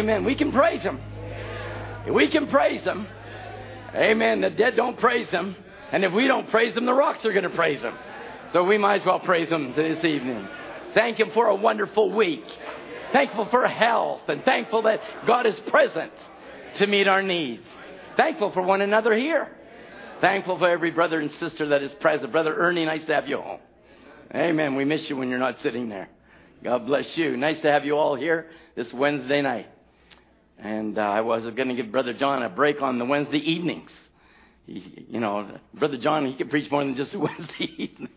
Amen. We can praise Him. We can praise Him. Amen. The dead don't praise Him. And if we don't praise Him, the rocks are going to praise Him. So we might as well praise Him this evening. Thank Him for a wonderful week. Thankful for health. And thankful that God is present to meet our needs. Thankful for one another here. Thankful for every brother and sister that is present. Brother Ernie, nice to have you home. Amen. We miss you when you're not sitting there. God bless you. Nice to have you all here this Wednesday night. And I was going to give Brother John a break on the Wednesday evenings. Brother John, he could preach more than just a Wednesday evening.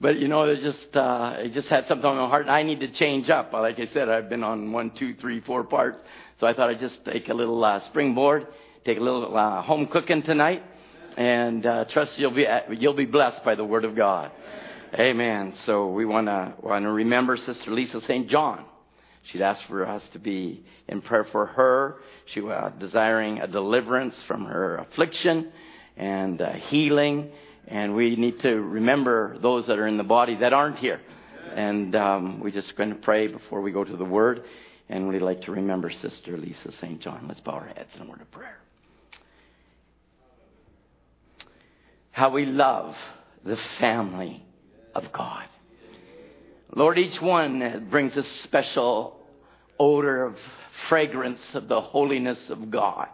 But, I just had something on my heart, and I need to change up. Like I said, I've been on 1, 2, 3, 4 parts. So I thought I'd just take a little springboard, take a little home cooking tonight, and trust you'll be blessed by the Word of God. Amen. So we want to remember Sister Lisa St. John. She'd asked for us to be in prayer for her. She was desiring a deliverance from her affliction and healing. And we need to remember those that are in the body that aren't here. And we're just going to pray before we go to the Word. And we'd like to remember Sister Lisa St. John. Let's bow our heads in a word of prayer. How we love the family of God. Lord, each one brings a special odor of fragrance of the holiness of God.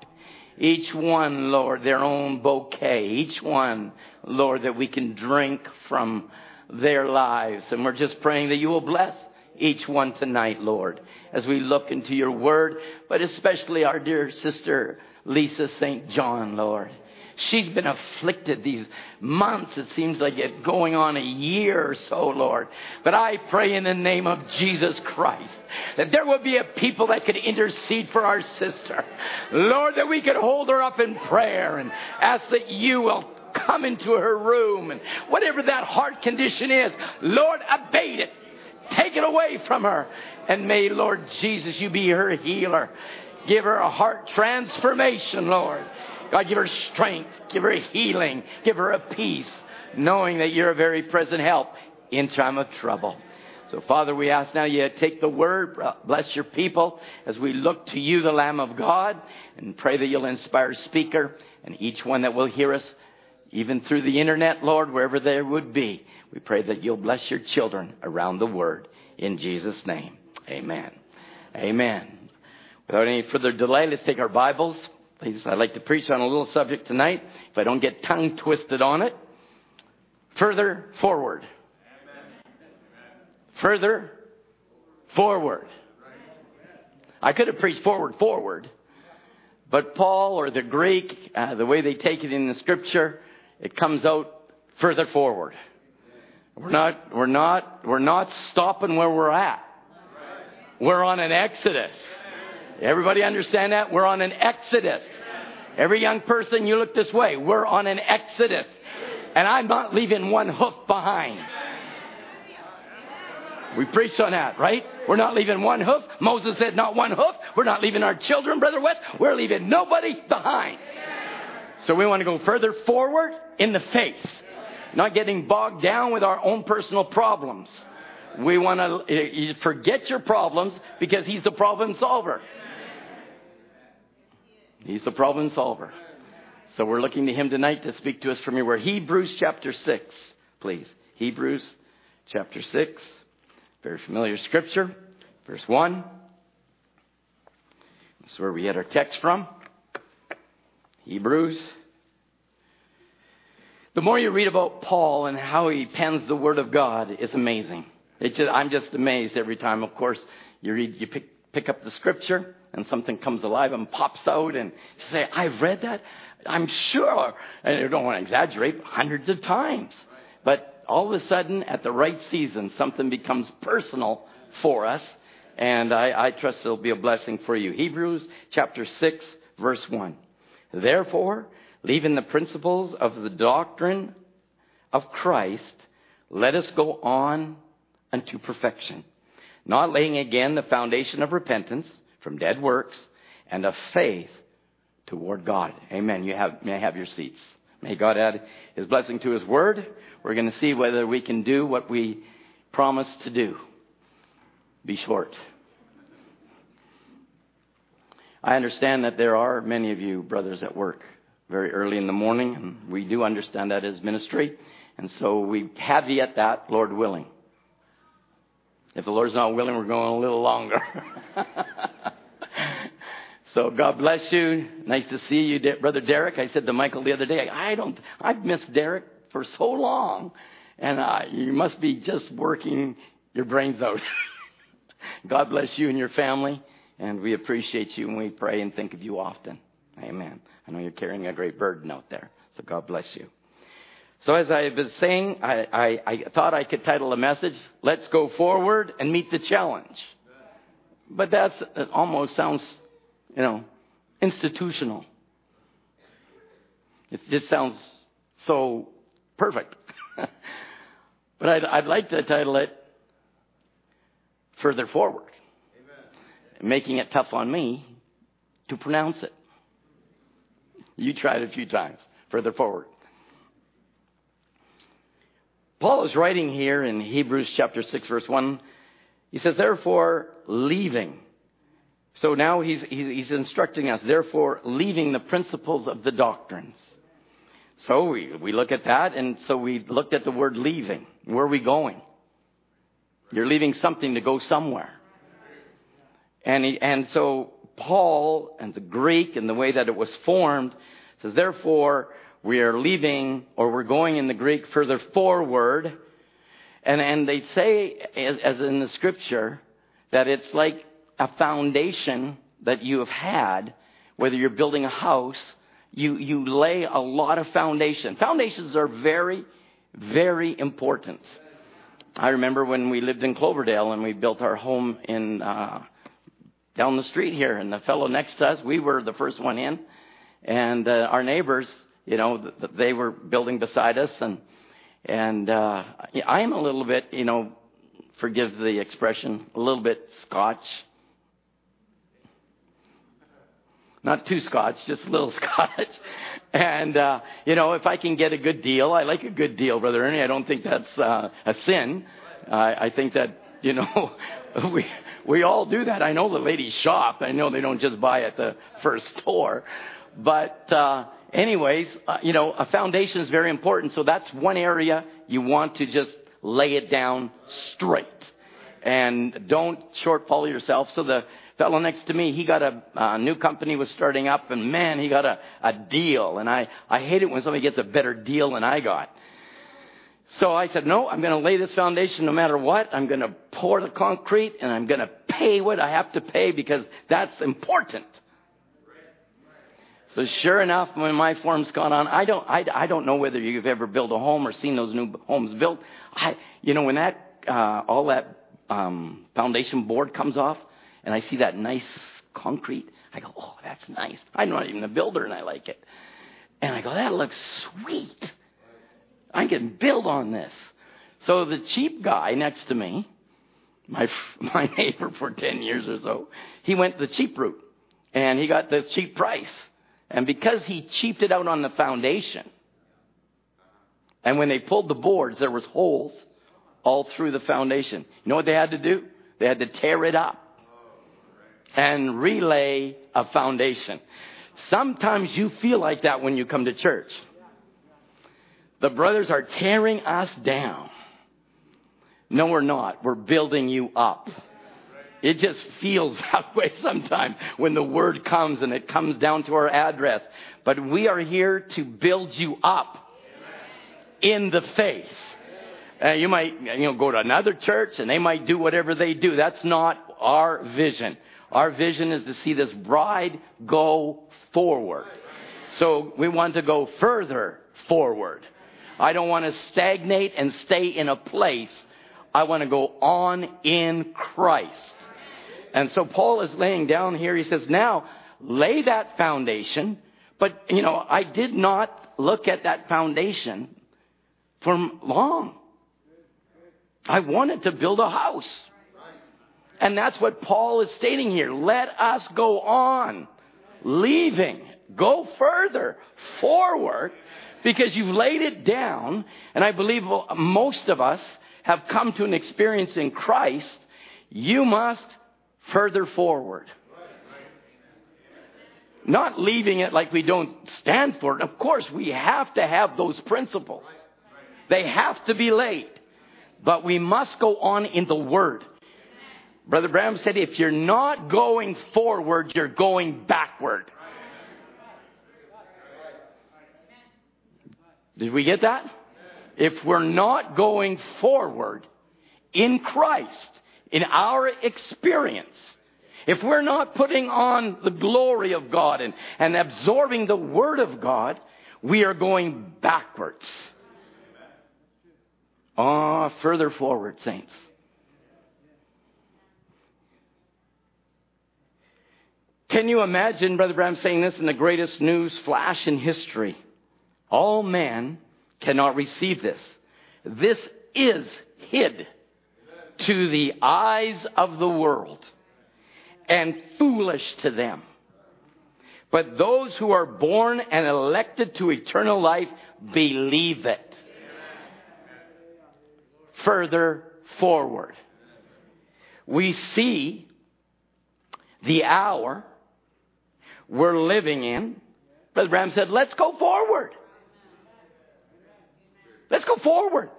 Each one, Lord, their own bouquet. Each one, Lord, that we can drink from their lives. And we're just praying that you will bless each one tonight, Lord, as we look into your word, but especially our dear sister Lisa St. John, Lord. She's been afflicted these months. It seems like it's going on a year or so, Lord. But I pray in the name of Jesus Christ that there will be a people that could intercede for our sister. Lord, that we could hold her up in prayer and ask that you will come into her room. And whatever that heart condition is, Lord, abate it. Take it away from her. And may, Lord Jesus, you be her healer. Give her a heart transformation, Lord. God, give her strength, give her healing, give her a peace, knowing that you're a very present help in time of trouble. So, Father, we ask now you take the word, bless your people as we look to you, the Lamb of God, and pray that you'll inspire speaker and each one that will hear us, even through the internet, Lord, wherever they would be. We pray that you'll bless your children around the word. In Jesus' name, amen. Amen. Without any further delay, let's take our Bibles. Please, I'd like to preach on a little subject tonight, if I don't get tongue twisted on it. Further forward. Amen. Further forward. I could have preached forward, but Paul or the Greek, the way they take it in the Scripture, it comes out further forward. We're not stopping where we're at. We're on an exodus. Everybody understand that? We're on an exodus. Every young person, you look this way. We're on an exodus. And I'm not leaving one hoof behind. We preached on that, right? We're not leaving one hoof. Moses said not one hoof. We're not leaving our children, Brother West. We're leaving nobody behind. So we want to go further forward in the faith. Not getting bogged down with our own personal problems. We want to forget your problems because he's the problem solver. He's the problem solver. So we're looking to him tonight to speak to us from your word. Hebrews chapter 6, please. Hebrews chapter 6. Very familiar scripture. Verse 1. That's where we get our text from. Hebrews. The more you read about Paul and how he pens the word of God, it's amazing. I'm just amazed every time. Of course, you pick up the scripture and something comes alive and pops out and you say, I've read that. I'm sure. And I don't want to exaggerate, hundreds of times. But all of a sudden, at the right season, something becomes personal for us. And I trust it'll be a blessing for you. Hebrews chapter 6, verse 1. Therefore, leaving the principles of the doctrine of Christ, let us go on unto perfection, not laying again the foundation of repentance from dead works and of faith toward God. Amen. May I have your seats. May God add his blessing to his word. We're going to see whether we can do what we promised to do. Be short. I understand that there are many of you brothers that work very early in the morning, and we do understand that as ministry, and so we caveat that, Lord willing. If the Lord's not willing, we're going a little longer. So God bless you. Nice to see you, Brother Derek. I said to Michael the other day, I've missed Derek for so long, and you must be just working your brains out. God bless you and your family, and we appreciate you, and we pray and think of you often. Amen. I know you're carrying a great burden out there, so God bless you. So as I was saying, I thought I could title the message, Let's Go Forward and Meet the Challenge. But that almost sounds, institutional. It just sounds so perfect. But I'd like to title it Further Forward. Amen. Making it tough on me to pronounce it. You tried it a few times. Further forward. Paul is writing here in Hebrews chapter 6, verse 1. He says, therefore, leaving. So now he's instructing us, therefore, leaving the principles of the doctrines. So we look at that, and so we looked at the word leaving. Where are we going? You're leaving something to go somewhere. And so Paul, and the Greek, and the way that it was formed, says, therefore, we are leaving, or we're going in the Greek, further forward. And they say, as in the scripture, that it's like a foundation that you have had, whether you're building a house, you lay a lot of foundation. Foundations are very, very important. I remember when we lived in Cloverdale and we built our home in down the street here, and the fellow next to us, we were the first one in, and our neighbors, they were building beside us, and I'm a little bit, forgive the expression, a little bit Scotch. Not too Scotch, just a little Scotch. And, if I can get a good deal, I like a good deal, Brother Ernie. I don't think that's a sin. I think that, we all do that. I know the ladies shop. I know they don't just buy at the first store. But anyways, a foundation is very important. So that's one area you want to just lay it down straight. And don't shortfall yourself. So the fellow next to me, he got a new company was starting up, and man, he got a deal. And I hate it when somebody gets a better deal than I got. So I said, no, I'm going to lay this foundation no matter what. I'm going to pour the concrete, and I'm going to pay what I have to pay because that's important. So sure enough, when my form's gone on, I don't know whether you've ever built a home or seen those new homes built. When that all that foundation board comes off, and I see that nice concrete, I go, oh, that's nice. I'm not even a builder, and I like it. And I go, that looks sweet. I can build on this. So the cheap guy next to me, my neighbor for 10 years or so, he went the cheap route, and he got the cheap price. And because he cheaped it out on the foundation, and when they pulled the boards, there was holes all through the foundation. You know what they had to do? They had to tear it up and relay a foundation. Sometimes you feel like that when you come to church. The brothers are tearing us down. No, we're not. We're building you up. It just feels that way sometimes when the word comes and it comes down to our address. But we are here to build you up in the faith. You might go to another church and they might do whatever they do. That's not our vision. Our vision is to see this bride go forward. So we want to go further forward. I don't want to stagnate and stay in a place. I want to go on in Christ. And so Paul is laying down here. He says, now lay that foundation. But, I did not look at that foundation for long. I wanted to build a house. And that's what Paul is stating here. Let us go on, leaving, go further, forward, because you've laid it down. And I believe most of us have come to an experience in Christ. You must further forward. Not leaving it like we don't stand for it. Of course, we have to have those principles. They have to be laid. But we must go on in the Word. Brother Branham said, if you're not going forward, you're going backward. Did we get that? If we're not going forward in Christ, in our experience, if we're not putting on the glory of God and absorbing the Word of God, we are going backwards. Ah, oh, further forward, saints. Can you imagine Brother Branham saying this in the greatest news flash in history? All man cannot receive this. This is hid to the eyes of the world, and foolish to them. But those who are born and elected to eternal life believe it. Further forward. We see the hour we're living in. Brother Branham said, let's go forward. Let's go forward.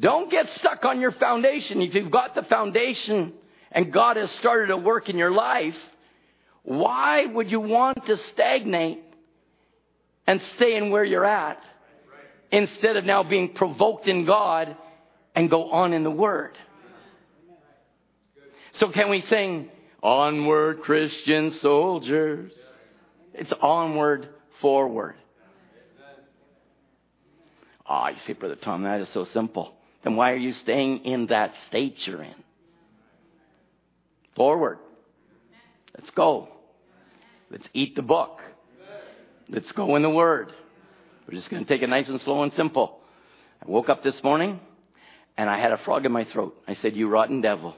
Don't get stuck on your foundation. If you've got the foundation and God has started a work in your life, why would you want to stagnate and stay in where you're at instead of now being provoked in God and go on in the Word? So can we sing, onward, Christian soldiers? It's onward, forward. Ah, you see, Brother Tom, that is so simple. Then why are you staying in that state you're in? Forward. Let's go. Let's eat the book. Let's go in the Word. We're just going to take it nice and slow and simple. I woke up this morning and I had a frog in my throat. I said, you rotten devil.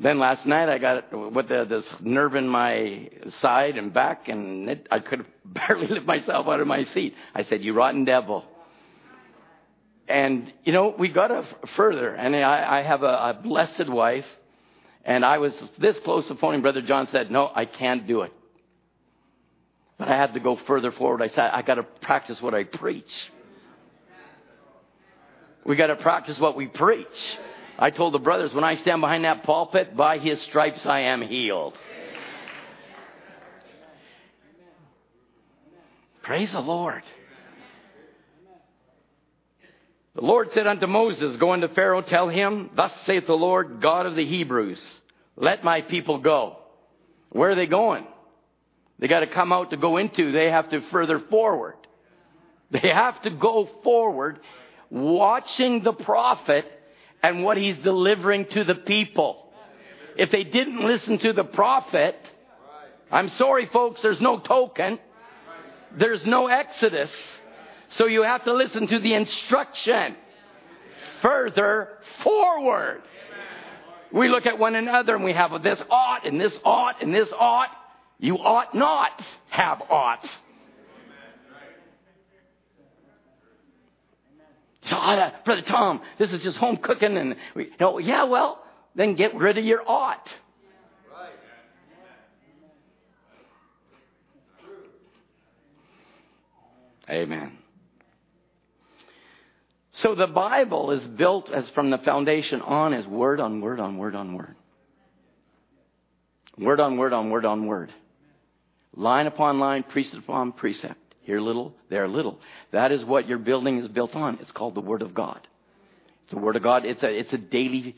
Then last night I got with this nerve in my side and back, and I could barely lift myself out of my seat. I said, you rotten devil. And, you know, we got further. And I have a blessed wife. And I was this close to phoning. Brother John said, no, I can't do it. But I had to go further forward. I said, I got to practice what I preach. We got to practice what we preach. I told the brothers, when I stand behind that pulpit, by His stripes I am healed. Amen. Praise the Lord. The Lord said unto Moses, go unto Pharaoh, tell him, thus saith the Lord, God of the Hebrews, let my people go. Where are they going? They got to come out to go into. They have to further forward. They have to go forward, watching the prophet and what he's delivering to the people. If they didn't listen to the prophet, I'm sorry, folks, there's no token. There's no Exodus. So you have to listen to the instruction. Further forward. We look at one another and we have this ought and this ought and this ought. You ought not have ought. So, Brother Tom, this is just home cooking. And yeah, well, then get rid of your ought. Amen. So the Bible is built as from the foundation on as word on word on word on word. Word on word on word on word. Line upon line, precept upon precept. Here little, there little. That is what your building is built on. It's called the Word of God. It's the Word of God. It's a daily.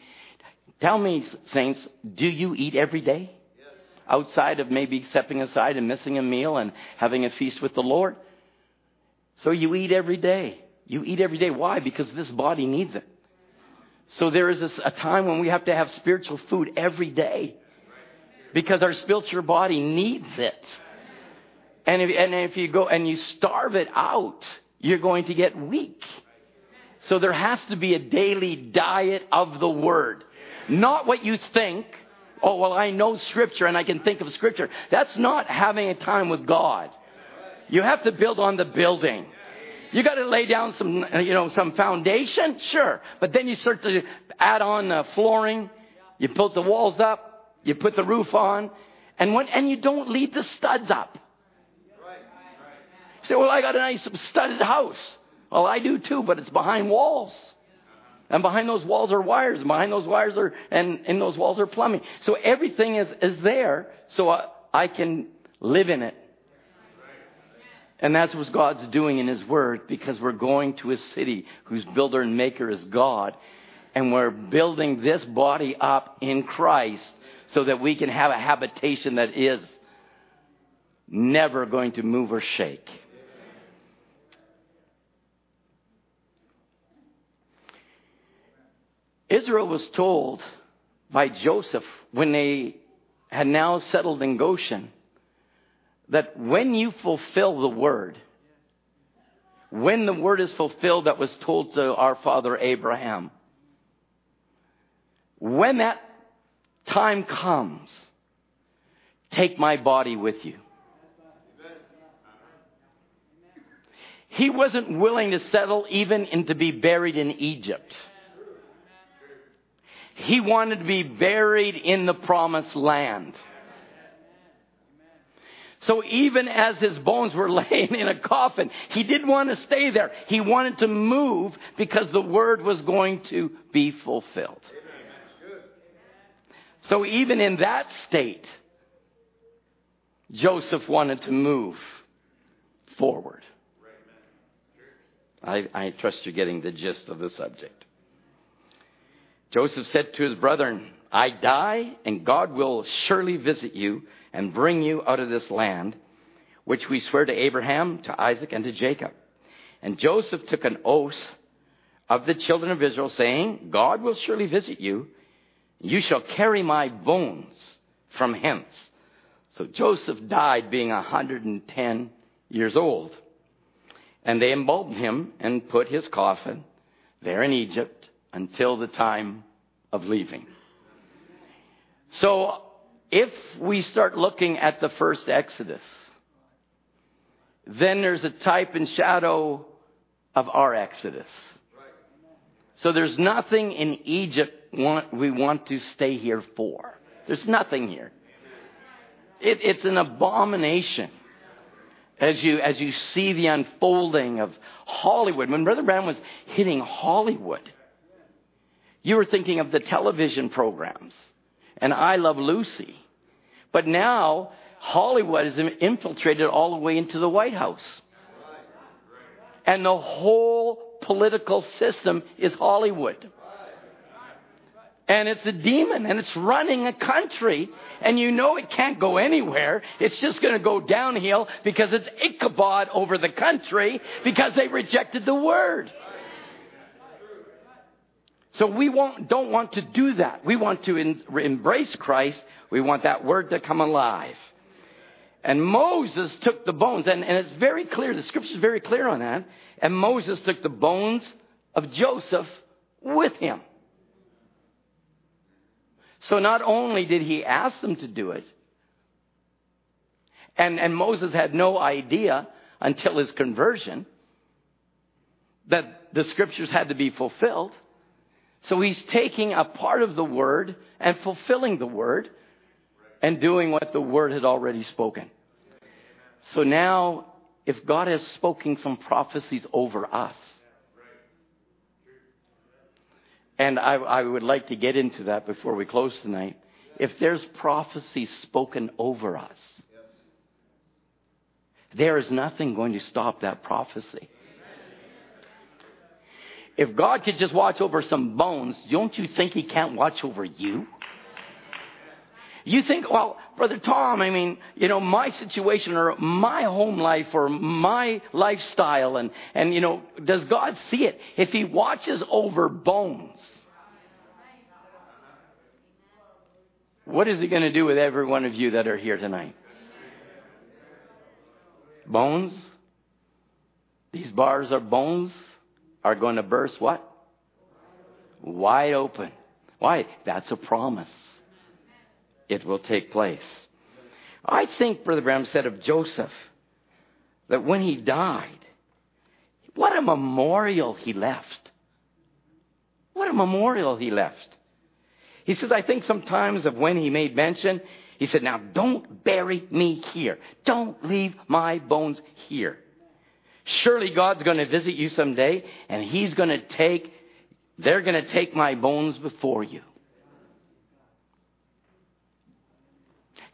Tell me, saints, do you eat every day? Yes. Outside of maybe stepping aside and missing a meal and having a feast with the Lord? So you eat every day. You eat every day. Why? Because this body needs it. So there is a time when we have to have spiritual food every day. Because our spiritual body needs it. And if you go and you starve it out, you're going to get weak. So there has to be a daily diet of the Word. Not what you think. Oh, well, I know Scripture and I can think of Scripture. That's not having a time with God. You have to build on the building. You got to lay down some foundation, sure. But then you start to add on flooring. You put the walls up. You put the roof on. And you don't leave the studs up. You say, well, I got a nice studded house. Well, I do too, but it's behind walls. And behind those walls are wires. And behind those wires are, and in those walls are plumbing. So everything is there so I can live in it. And that's what God's doing in His Word, because we're going to His city whose builder and maker is God. And we're building this body up in Christ so that we can have a habitation that is never going to move or shake. Israel was told by Joseph when they had now settled in Goshen that when you fulfill the word, when the word is fulfilled that was told to our father Abraham, when that time comes, take my body with you. He wasn't willing to settle even in to be buried in Egypt. He wanted to be buried in the promised land. So even as his bones were laying in a coffin, he didn't want to stay there. He wanted to move because the word was going to be fulfilled. So even in that state, Joseph wanted to move forward. I trust you're getting the gist of the subject. Joseph said to his brethren, I die, and God will surely visit you and bring you out of this land, which we swear to Abraham, to Isaac, and to Jacob. And Joseph took an oath of the children of Israel, saying, God will surely visit you. You shall carry my bones from hence. So Joseph died being 110 years old. And they embalmed him and put his coffin there in Egypt until the time of leaving. So if we start looking at the first Exodus, then there's a type and shadow of our Exodus. So there's nothing in Egypt we want to stay here for. There's nothing here. It's an abomination. As you see the unfolding of Hollywood. When Brother Branham was hitting Hollywood, you were thinking of the television programs and I Love Lucy. But now Hollywood is infiltrated all the way into the White House. And the whole political system is Hollywood. And it's a demon, and it's running a country, and you know it can't go anywhere. It's just going to go downhill because it's Ichabod over the country because they rejected the word. So we don't want to do that. We want to embrace Christ. We want that word to come alive. And Moses took the bones, and it's very clear, the scripture is very clear on that. And Moses took the bones of Joseph with him. So not only did he ask them to do it, and Moses had no idea until his conversion that the scriptures had to be fulfilled. So he's taking a part of the word and fulfilling the word and doing what the word had already spoken. So now, if God has spoken some prophecies over us, and I would like to get into that before we close tonight. If there's prophecy spoken over us, there is nothing going to stop that prophecy. If God could just watch over some bones, don't you think He can't watch over you? You think, well, Brother Tom, I mean, you know, my situation or my home life or my lifestyle and you know, does God see it? If He watches over bones, what is He going to do with every one of you that are here tonight? Bones? These bars are bones are going to burst what? Wide open. Why? That's a promise. It will take place. I think Brother Branham said of Joseph that when he died, what a memorial he left. What a memorial he left. He says, I think sometimes of when he made mention, He said, now don't bury me here. Don't leave my bones here. Surely God's going to visit you someday, and they're going to take my bones before you.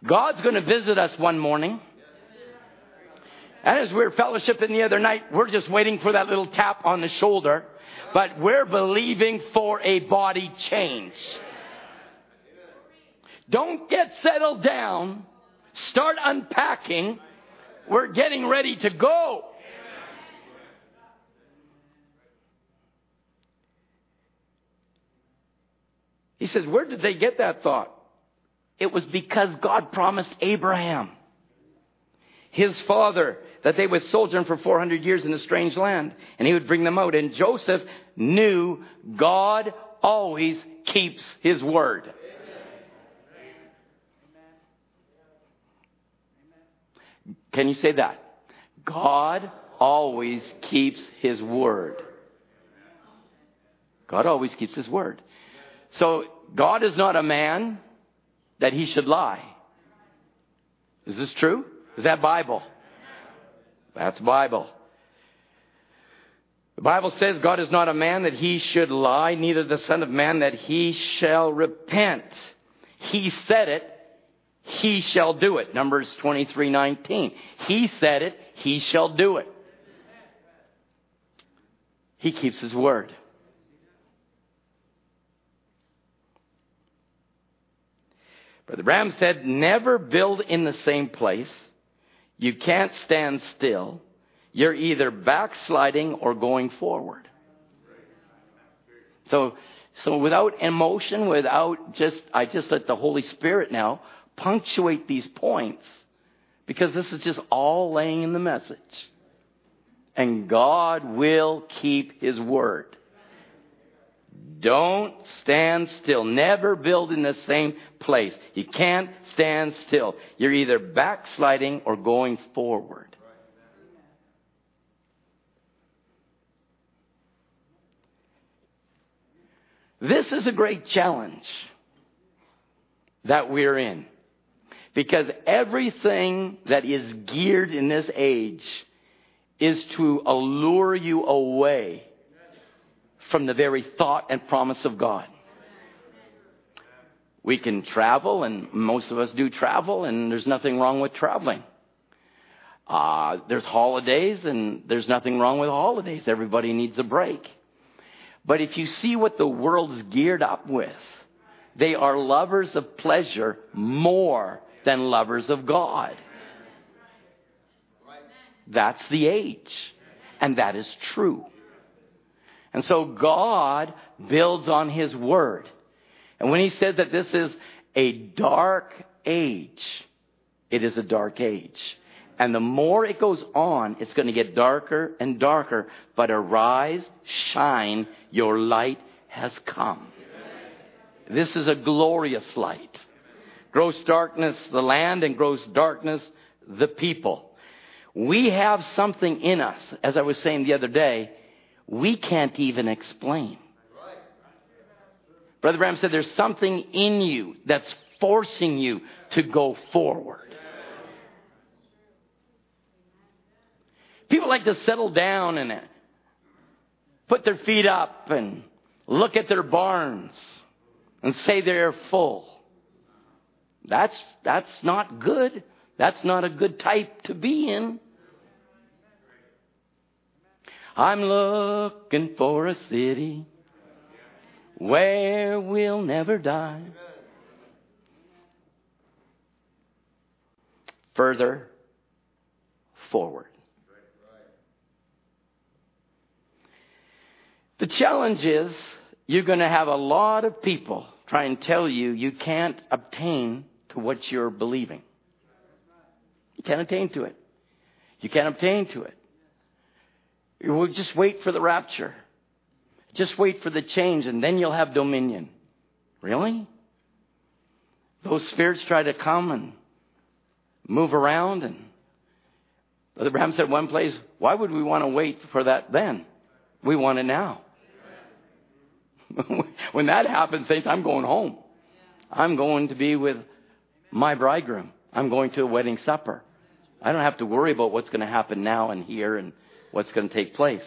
God's going to visit us one morning. And as we were fellowshipping the other night, we're just waiting for that little tap on the shoulder. But we're believing for a body change. Don't get settled down. Start unpacking. We're getting ready to go. He says, where did they get that thought? It was because God promised Abraham, his father, that they would sojourn for 400 years in a strange land, and he would bring them out. And Joseph knew God always keeps his word. Amen. Can you say that? God always keeps his word. God always keeps his word. So God is not a man that he should lie. Is this true? Is that Bible? That's Bible. The Bible says God is not a man that he should lie, neither the Son of Man that he shall repent. He said it, he shall do it. Numbers 23:19. He said it, he shall do it. He keeps his word. Brother Branham said, never build in the same place. You can't stand still. You're either backsliding or going forward. So without emotion, I just let the Holy Spirit now punctuate these points, because this is just all laying in the message. And God will keep his word. Don't stand still. Never build in the same place. You can't stand still. You're either backsliding or going forward. This is a great challenge that we're in, because everything that is geared in this age is to allure you away from the very thought and promise of God. We can travel, and most of us do travel, and there's nothing wrong with traveling. There's holidays, and there's nothing wrong with holidays. Everybody needs a break. But if you see what the world's geared up with, they are lovers of pleasure more than lovers of God. That's the age, and that is true. And so God builds on his word. And when he said that this is a dark age, it is a dark age. And the more it goes on, it's going to get darker and darker. But arise, shine, your light has come. This is a glorious light. Gross darkness, the land, and gross darkness, the people. We have something in us, as I was saying the other day, we can't even explain. Brother Bram said there's something in you that's forcing you to go forward. People like to settle down and put their feet up and look at their barns and say they're full. That's not good. That's not a good type to be in. I'm looking for a city where we'll never die. Further forward. The challenge is you're going to have a lot of people try and tell you you can't obtain to what you're believing. You can't attain to it. You can't obtain to it. We'll just wait for the rapture. Just wait for the change, and then you'll have dominion. Really? Those spirits try to come and move around. And Brother Branham said one place, why would we want to wait for that then? We want it now. When that happens, saints, I'm going home. I'm going to be with my bridegroom. I'm going to a wedding supper. I don't have to worry about what's going to happen now and here and what's going to take place.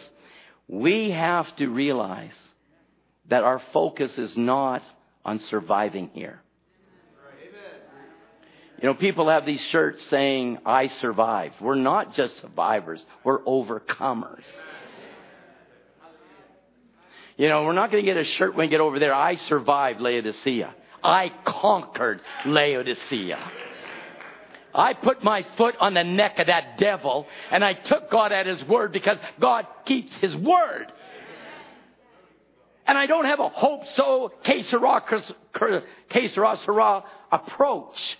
We have to realize that our focus is not on surviving here. You know, people have these shirts saying, I survived. We're not just survivors. We're overcomers. You know, we're not going to get a shirt when we get over there. I survived Laodicea. I conquered Laodicea. I put my foot on the neck of that devil, and I took God at his word because God keeps his word. And I don't have a hope so, que sera, sera approach.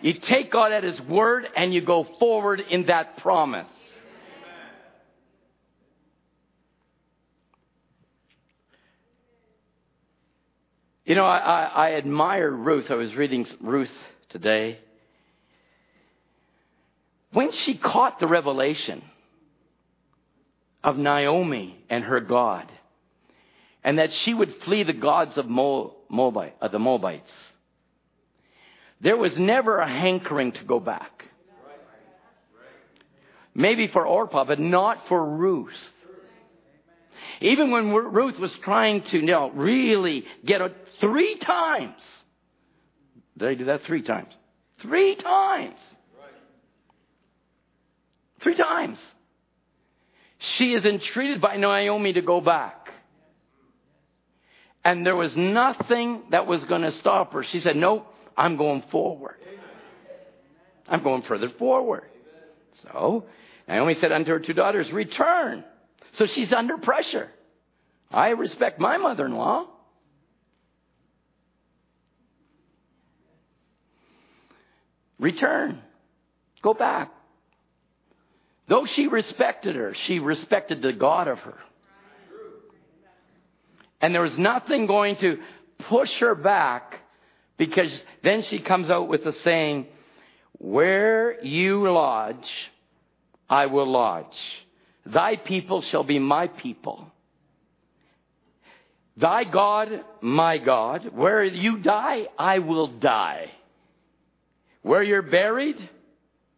You take God at his word and you go forward in that promise. You know, I admire Ruth. I was reading Ruth today. When she caught the revelation of Naomi and her God, and that she would flee the gods of the Moabites, there was never a hankering to go back. Maybe for Orpah, but not for Ruth. Even when Ruth was trying to really get it three times. Did I do that three times? Three times. Three times. She is entreated by Naomi to go back. And there was nothing that was going to stop her. She said, nope, I'm going forward. I'm going further forward. So Naomi said unto her two daughters, return. So she's under pressure. I respect my mother-in-law. Return. Go back. Though she respected her, she respected the God of her. And there was nothing going to push her back, because then she comes out with the saying, where you lodge, I will lodge. Thy people shall be my people. Thy God, my God. Where you die, I will die. Where you're buried,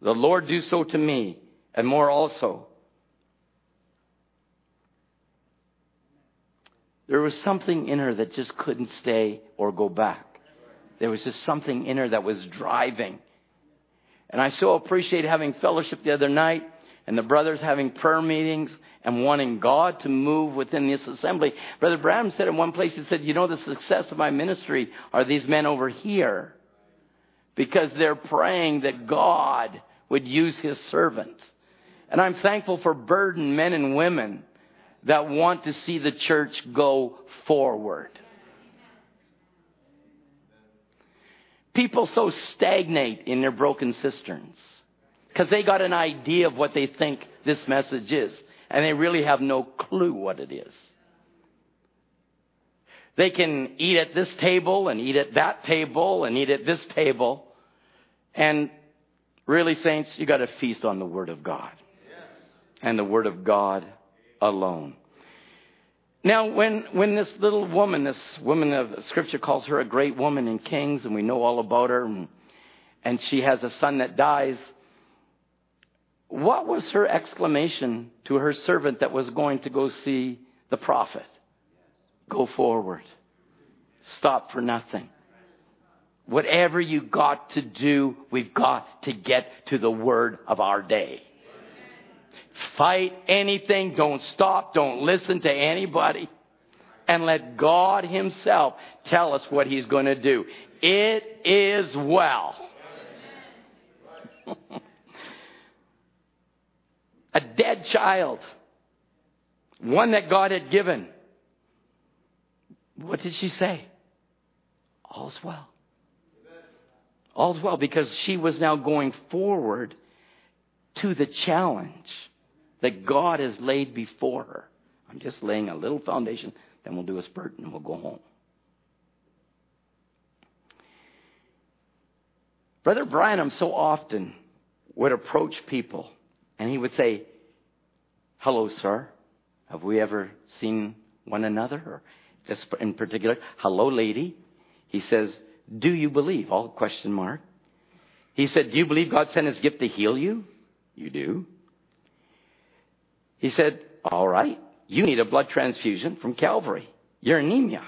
the Lord do so to me. And more also. There was something in her that just couldn't stay or go back. There was just something in her that was driving. And I so appreciate having fellowship the other night, and the brothers having prayer meetings and wanting God to move within this assembly. Brother Branham said in one place, he said, you know, the success of my ministry are these men over here, because they're praying that God would use his servant. And I'm thankful for burdened men and women that want to see the church go forward. People so stagnate in their broken cisterns because they got an idea of what they think this message is, and they really have no clue what it is. They can eat at this table and eat at that table and eat at this table, and really, saints, you got to feast on the Word of God. And the Word of God alone. Now, when this little woman, of Scripture calls her a great woman in Kings, and we know all about her, and she has a son that dies, what was her exclamation to her servant that was going to go see the prophet? Go forward. Stop for nothing. Whatever you got to do, we've got to get to the word of our day. Fight anything. Don't stop. Don't listen to anybody. And let God himself tell us what he's going to do. It is well. A dead child. One that God had given. What did she say? All's well. All's well, because she was now going forward to the challenge that God has laid before her. I'm just laying a little foundation, then we'll do a spurt and we'll go home. Brother Branham so often would approach people and he would say, hello, sir. Have we ever seen one another? Or just in particular, hello, lady. He says, do you believe? All question mark. He said, do you believe God sent his gift to heal you? You do. He said, all right, you need a blood transfusion from Calvary. Your anemia.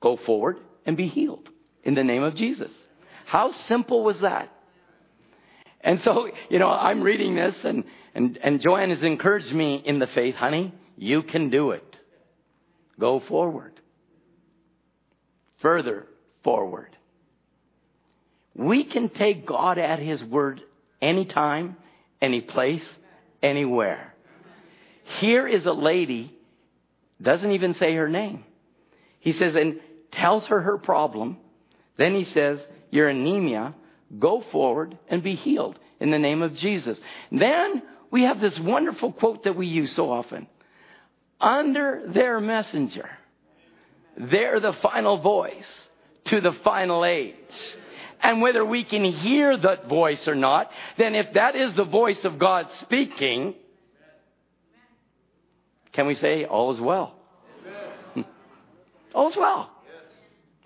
Go forward and be healed in the name of Jesus. How simple was that? And so, you know, I'm reading this and Joanne has encouraged me in the faith, honey, you can do it. Go forward. Further forward. We can take God at his word anytime, any place, anywhere. Here is a lady, doesn't even say her name. He says, and tells her her problem. Then he says, your anemia, go forward and be healed in the name of Jesus. Then we have this wonderful quote that we use so often. Under their messenger, they're the final voice to the final age. And whether we can hear that voice or not, then if that is the voice of God speaking, can we say all is well? All is well.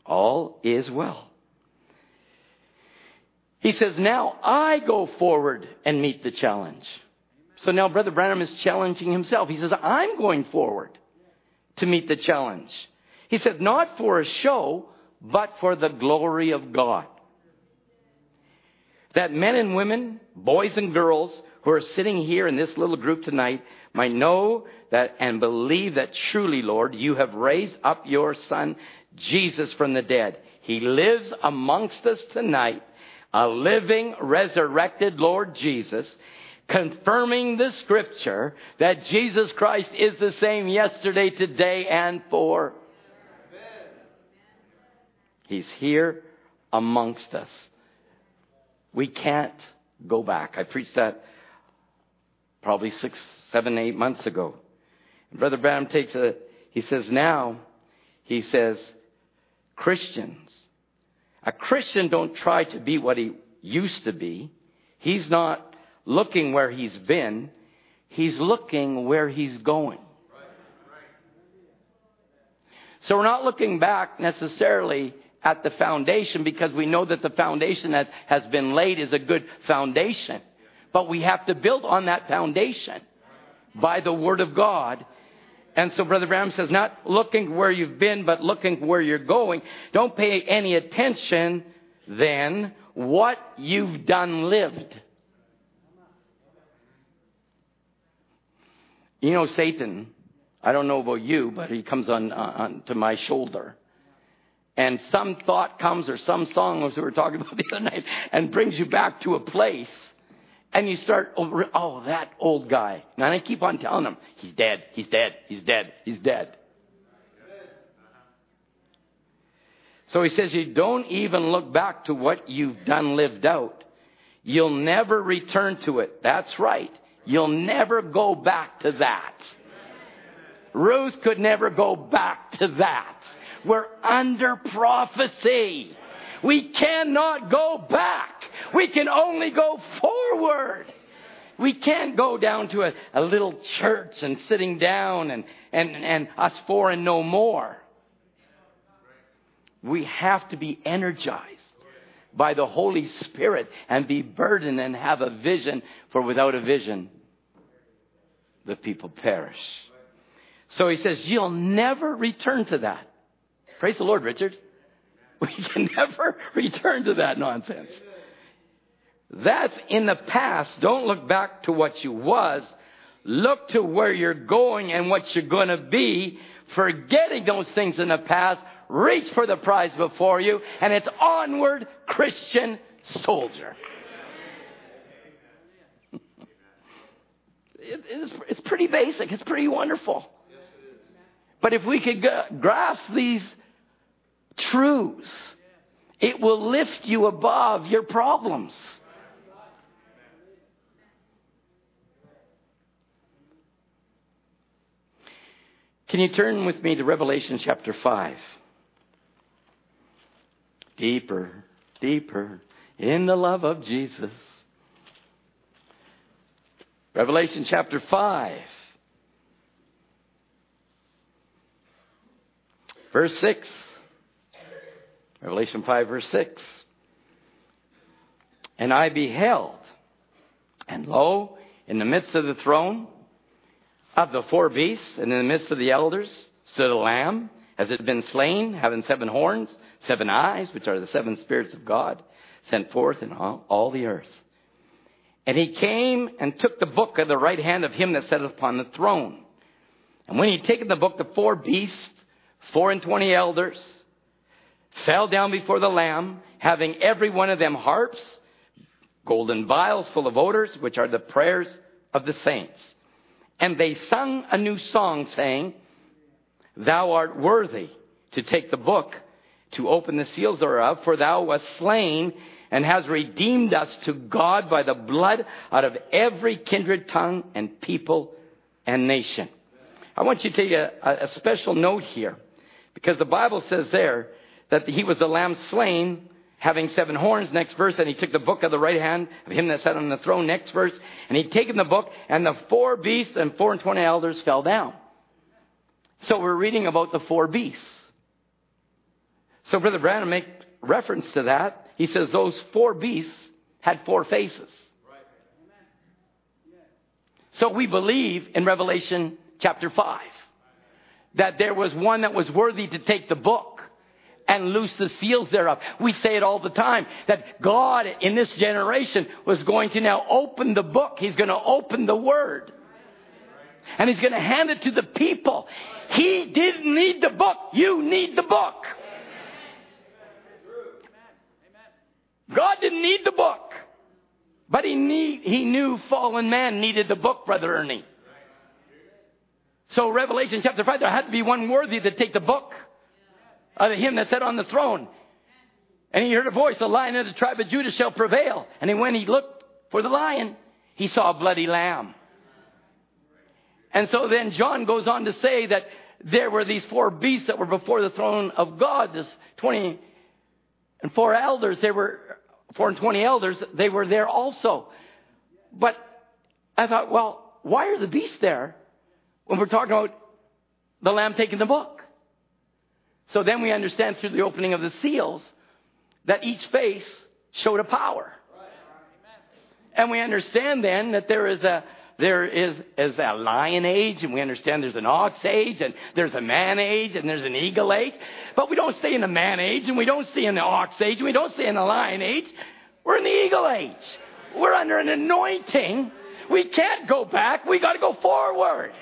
All is well. He says, now I go forward and meet the challenge. So now Brother Branham is challenging himself. He says, I'm going forward to meet the challenge. He said, not for a show, but for the glory of God. That men and women, boys and girls who are sitting here in this little group tonight might know that and believe that truly, Lord, you have raised up your son, Jesus, from the dead. He lives amongst us tonight. A living, resurrected Lord Jesus, confirming the scripture that Jesus Christ is the same yesterday, today, and forever. He's here amongst us. We can't go back. I preached that probably 6, 7, 8 months ago. And Brother Branham says, Christians, a Christian don't try to be what he used to be. He's not looking where he's been. He's looking where he's going. So we're not looking back necessarily at the foundation, because we know that the foundation that has been laid is a good foundation. But we have to build on that foundation by the word of God. And so Brother Branham says, not looking where you've been, but looking where you're going. Don't pay any attention then what you've done lived. You know, Satan, I don't know about you, but he comes on to my shoulder. And some thought comes, or some song, as we were talking about the other night, and brings you back to a place. And you start, oh, that old guy. And I keep on telling him, he's dead, he's dead, he's dead, he's dead. So he says, you don't even look back to what you've done, lived out. You'll never return to it. That's right. You'll never go back to that. Ruth could never go back to that. We're under prophecy. We cannot go back. We can only go forward. We can't go down to a little church and sitting down and us four and no more. We have to be energized by the Holy Spirit and be burdened and have a vision, for without a vision, the people perish. So he says, you'll never return to that. Praise the Lord, Richard. We can never return to that nonsense. That's in the past. Don't look back to what you was. Look to where you're going and what you're going to be. Forgetting those things in the past. Reach for the prize before you. And it's onward, Christian soldier. It's pretty basic. It's pretty wonderful. But if we could grasp these truths, it will lift you above your problems. Can you turn with me to Revelation chapter 5? Deeper, deeper in the love of Jesus. Revelation chapter 5. Verse 6. Revelation 5, verse 6. And I beheld, and lo, in the midst of the throne of the four beasts, and in the midst of the elders, stood a lamb, as it had been slain, having seven horns, seven eyes, which are the seven spirits of God, sent forth in all the earth. And he came and took the book of the right hand of him that sat upon the throne. And when he had taken the book, the four beasts, 24 elders, fell down before the Lamb, having every one of them harps, golden vials full of odors, which are the prayers of the saints. And they sung a new song, saying, Thou art worthy to take the book, to open the seals thereof, for thou wast slain, and hast redeemed us to God by the blood out of every kindred tongue and people and nation. I want you to take a special note here, because the Bible says there that he was the lamb slain, having seven horns, next verse, and he took the book of the right hand of him that sat on the throne, next verse, and he'd taken the book, and the four beasts and 24 elders fell down. So we're reading about the four beasts. So Brother Branham makes reference to that. He says those four beasts had four faces. So we believe in Revelation chapter 5 that there was one that was worthy to take the book and loose the seals thereof. We say it all the time, that God in this generation was going to now open the book. He's going to open the word. And he's going to hand it to the people. He didn't need the book. You need the book. God didn't need the book. But he knew fallen man needed the book, Brother Ernie. So Revelation chapter 5, there had to be one worthy to take the book of him that sat on the throne. And he heard a voice, the lion of the tribe of Judah shall prevail. And when he looked for the lion, he saw a bloody lamb. And so then John goes on to say that there were these four beasts that were before the throne of God, this 24 elders, they were 24 elders, they were there also. But I thought, well, why are the beasts there when we're talking about the Lamb taking the book? So then we understand through the opening of the seals that each face showed a power. And we understand then that there is a lion age, and we understand there's an ox age, and there's a man age, and there's an eagle age. But we don't stay in the man age, and we don't stay in the ox age, and we don't stay in the lion age. We're in the eagle age. We're under an anointing. We can't go back. We got to go forward.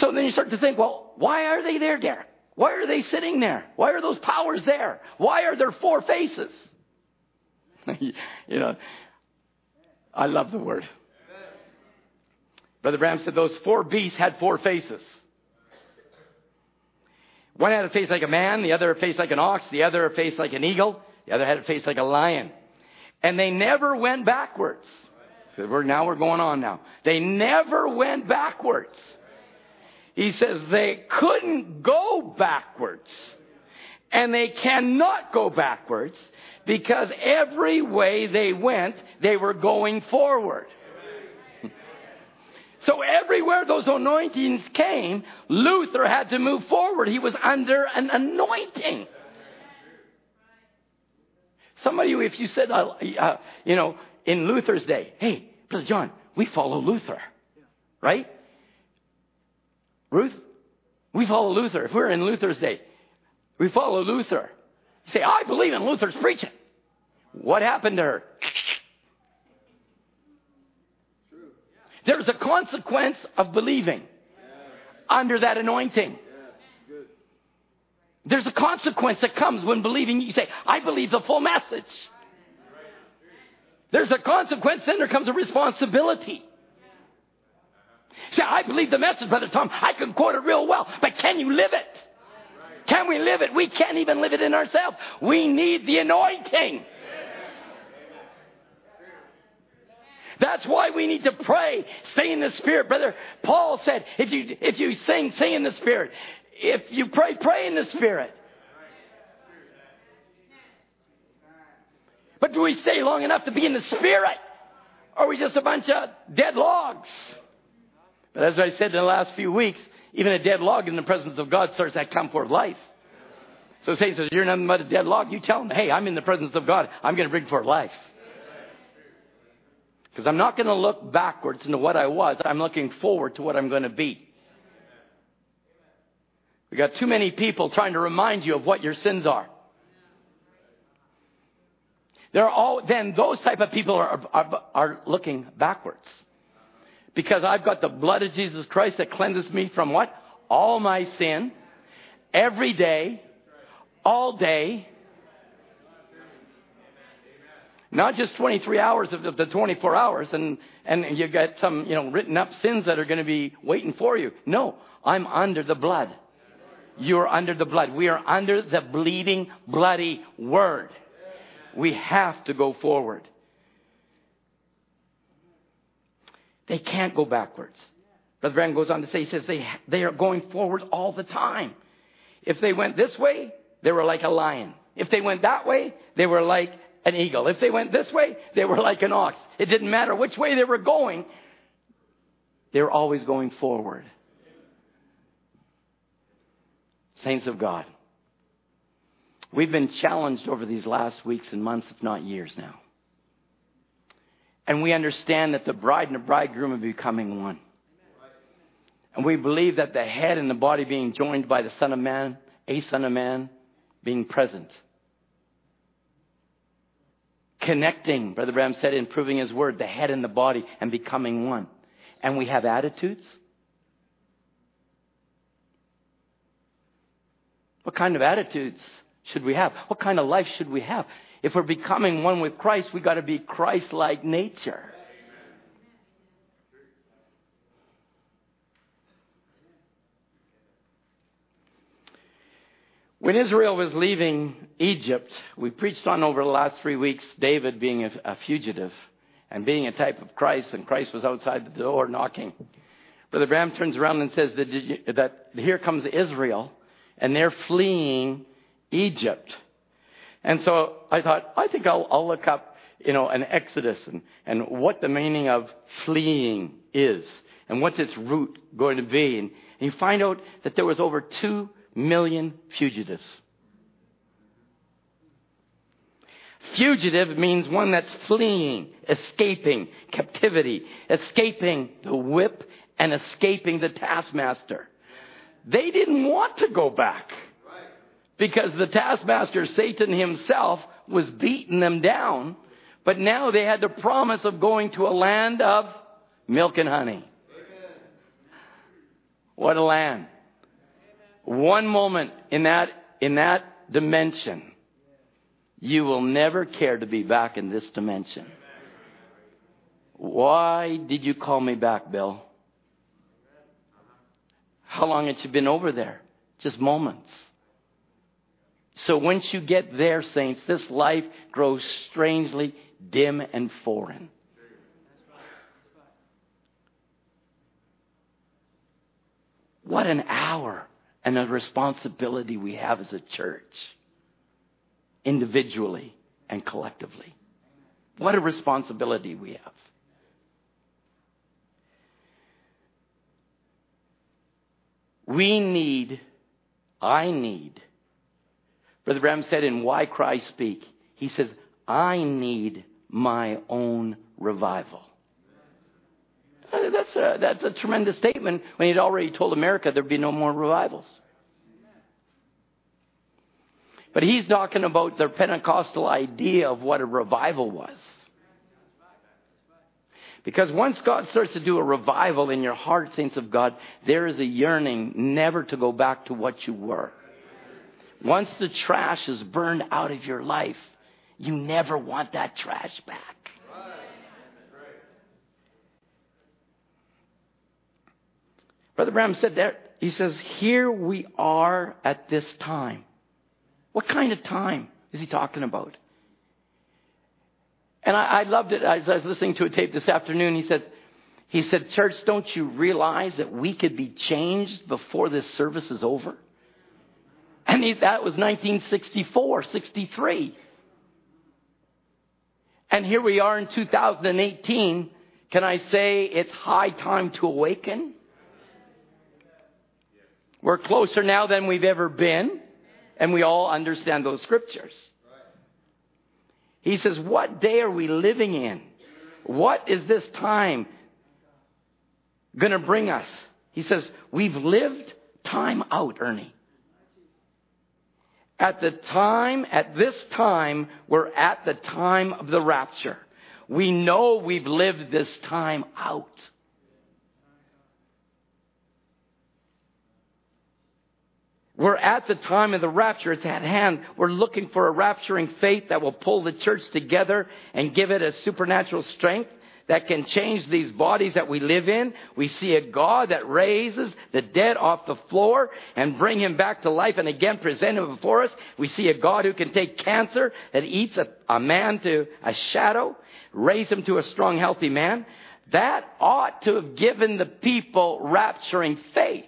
So then you start to think, well, why are they there, Derek? Why are they sitting there? Why are those powers there? Why are there four faces? You know, I love the word. Brother Bram said those four beasts had four faces. One had a face like a man, the other a face like an ox, the other a face like an eagle, the other had a face like a lion. And they never went backwards. So we're going on now. They never went backwards. He says they couldn't go backwards. And they cannot go backwards, because every way they went, they were going forward. So everywhere those anointings came, Luther had to move forward. He was under an anointing. Somebody, if you said, you know, in Luther's day, hey, Brother John, we follow Luther, right? Ruth, we follow Luther. If we're in Luther's day, we follow Luther. You say, I believe in Luther's preaching. What happened to her? There's a consequence of believing under that anointing. There's a consequence that comes when believing. You say, I believe the full message. There's a consequence, then there comes a responsibility. You say, I believe the message, Brother Tom. I can quote it real well, but can you live it? Can we live it? We can't even live it in ourselves. We need the anointing. That's why we need to pray. Stay in the Spirit. Brother Paul said, if you sing, sing in the Spirit. If you pray, pray in the Spirit. But do we stay long enough to be in the Spirit? Or are we just a bunch of dead logs? But as I said in the last few weeks, even a dead log in the presence of God starts that come forth life. So Satan says, you're nothing but a dead log. You tell him, hey, I'm in the presence of God. I'm going to bring forth life. Because I'm not going to look backwards into what I was. I'm looking forward to what I'm going to be. We got too many people trying to remind you of what your sins are. Then those type of people are looking backwards. Because I've got the blood of Jesus Christ that cleanses me from what? All my sin. Every day. All day. Not just 23 hours of the 24 hours and you've got some, written up sins that are going to be waiting for you. No, I'm under the blood. You're under the blood. We are under the bleeding, bloody word. We have to go forward. They can't go backwards. Brother Branham goes on to say, he says they are going forward all the time. If they went this way, they were like a lion. If they went that way, they were like an eagle. If they went this way, they were like an ox. It didn't matter which way they were going. They were always going forward. Saints of God, we've been challenged over these last weeks and months, if not years now. And we understand that the bride and the bridegroom are becoming one. And we believe that the head and the body being joined by the Son of Man, a Son of Man, being present. Connecting, Brother Branham said, in proving his word, the head and the body and becoming one. And we have attitudes. What kind of attitudes should we have? What kind of life should we have? If we're becoming one with Christ, we got to be Christ-like nature. Amen. When Israel was leaving Egypt, we preached on over the last 3 weeks, David being a fugitive and being a type of Christ, and Christ was outside the door knocking. Brother Branham turns around and says that here comes Israel, and they're fleeing Egypt. And so I thought, I think I'll look up, an Exodus and what the meaning of fleeing is and what's its root going to be. And you find out that there was over 2 million fugitives. Fugitive means one that's fleeing, escaping captivity, escaping the whip and escaping the taskmaster. They didn't want to go back. Because the taskmaster, Satan himself, was beating them down. But now they had the promise of going to a land of milk and honey. Amen. What a land. Amen. One moment in that dimension, you will never care to be back in this dimension. Amen. Why did you call me back, Bill? How long had you been over there? Just moments. So once you get there, saints, this life grows strangely dim and foreign. What an hour and a responsibility we have as a church, individually and collectively. What a responsibility we have. I need, Brother Branham said in Why Christ Speak, he says, I need my own revival. That's a tremendous statement when he'd already told America there'd be no more revivals. But he's talking about their Pentecostal idea of what a revival was. Because once God starts to do a revival in your heart, saints of God, there is a yearning never to go back to what you were. Once the trash is burned out of your life, you never want that trash back. Right. Brother Branham said there, he says, here we are at this time. What kind of time is he talking about? And I loved it as I was listening to a tape this afternoon. He said, church, don't you realize that we could be changed before this service is over? And that was 1964, 63. And here we are in 2018. Can I say it's high time to awaken? We're closer now than we've ever been. and we all understand those scriptures. He says, what day are we living in? What is this time going to bring us? He says, we've lived time out, Ernie. At this time, we're at the time of the rapture. We know we've lived this time out. We're at the time of the rapture. It's at hand. We're looking for a rapturing faith that will pull the church together and give it a supernatural strength that can change these bodies that we live in. We see a God that raises the dead off the floor and bring him back to life and again present him before us. We see a God who can take cancer that eats a man to a shadow, raise him to a strong, healthy man. That ought to have given the people rapturing faith.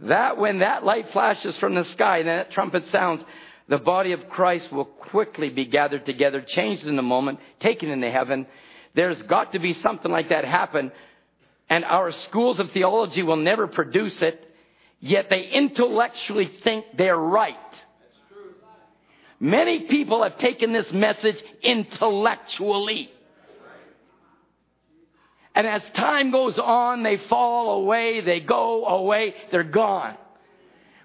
That when that light flashes from the sky and that trumpet sounds, the body of Christ will quickly be gathered together, changed in a moment, taken into heaven. There's got to be something like that happen. And our schools of theology will never produce it. Yet they intellectually think they're right. Many people have taken this message intellectually. And as time goes on, they fall away, they go away, they're gone.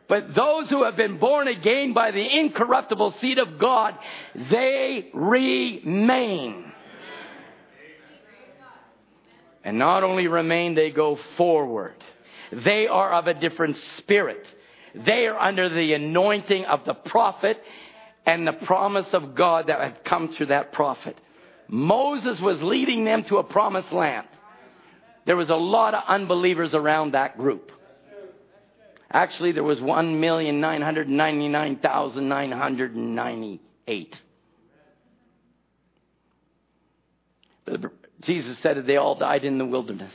But those who have been born again by the incorruptible seed of God, they remain. And not only remain, they go forward. They are of a different spirit. They are under the anointing of the prophet and the promise of God that have come through that prophet. Moses was leading them to a promised land. There was a lot of unbelievers around that group. Actually, there was 1,999,998. But Jesus said that they all died in the wilderness.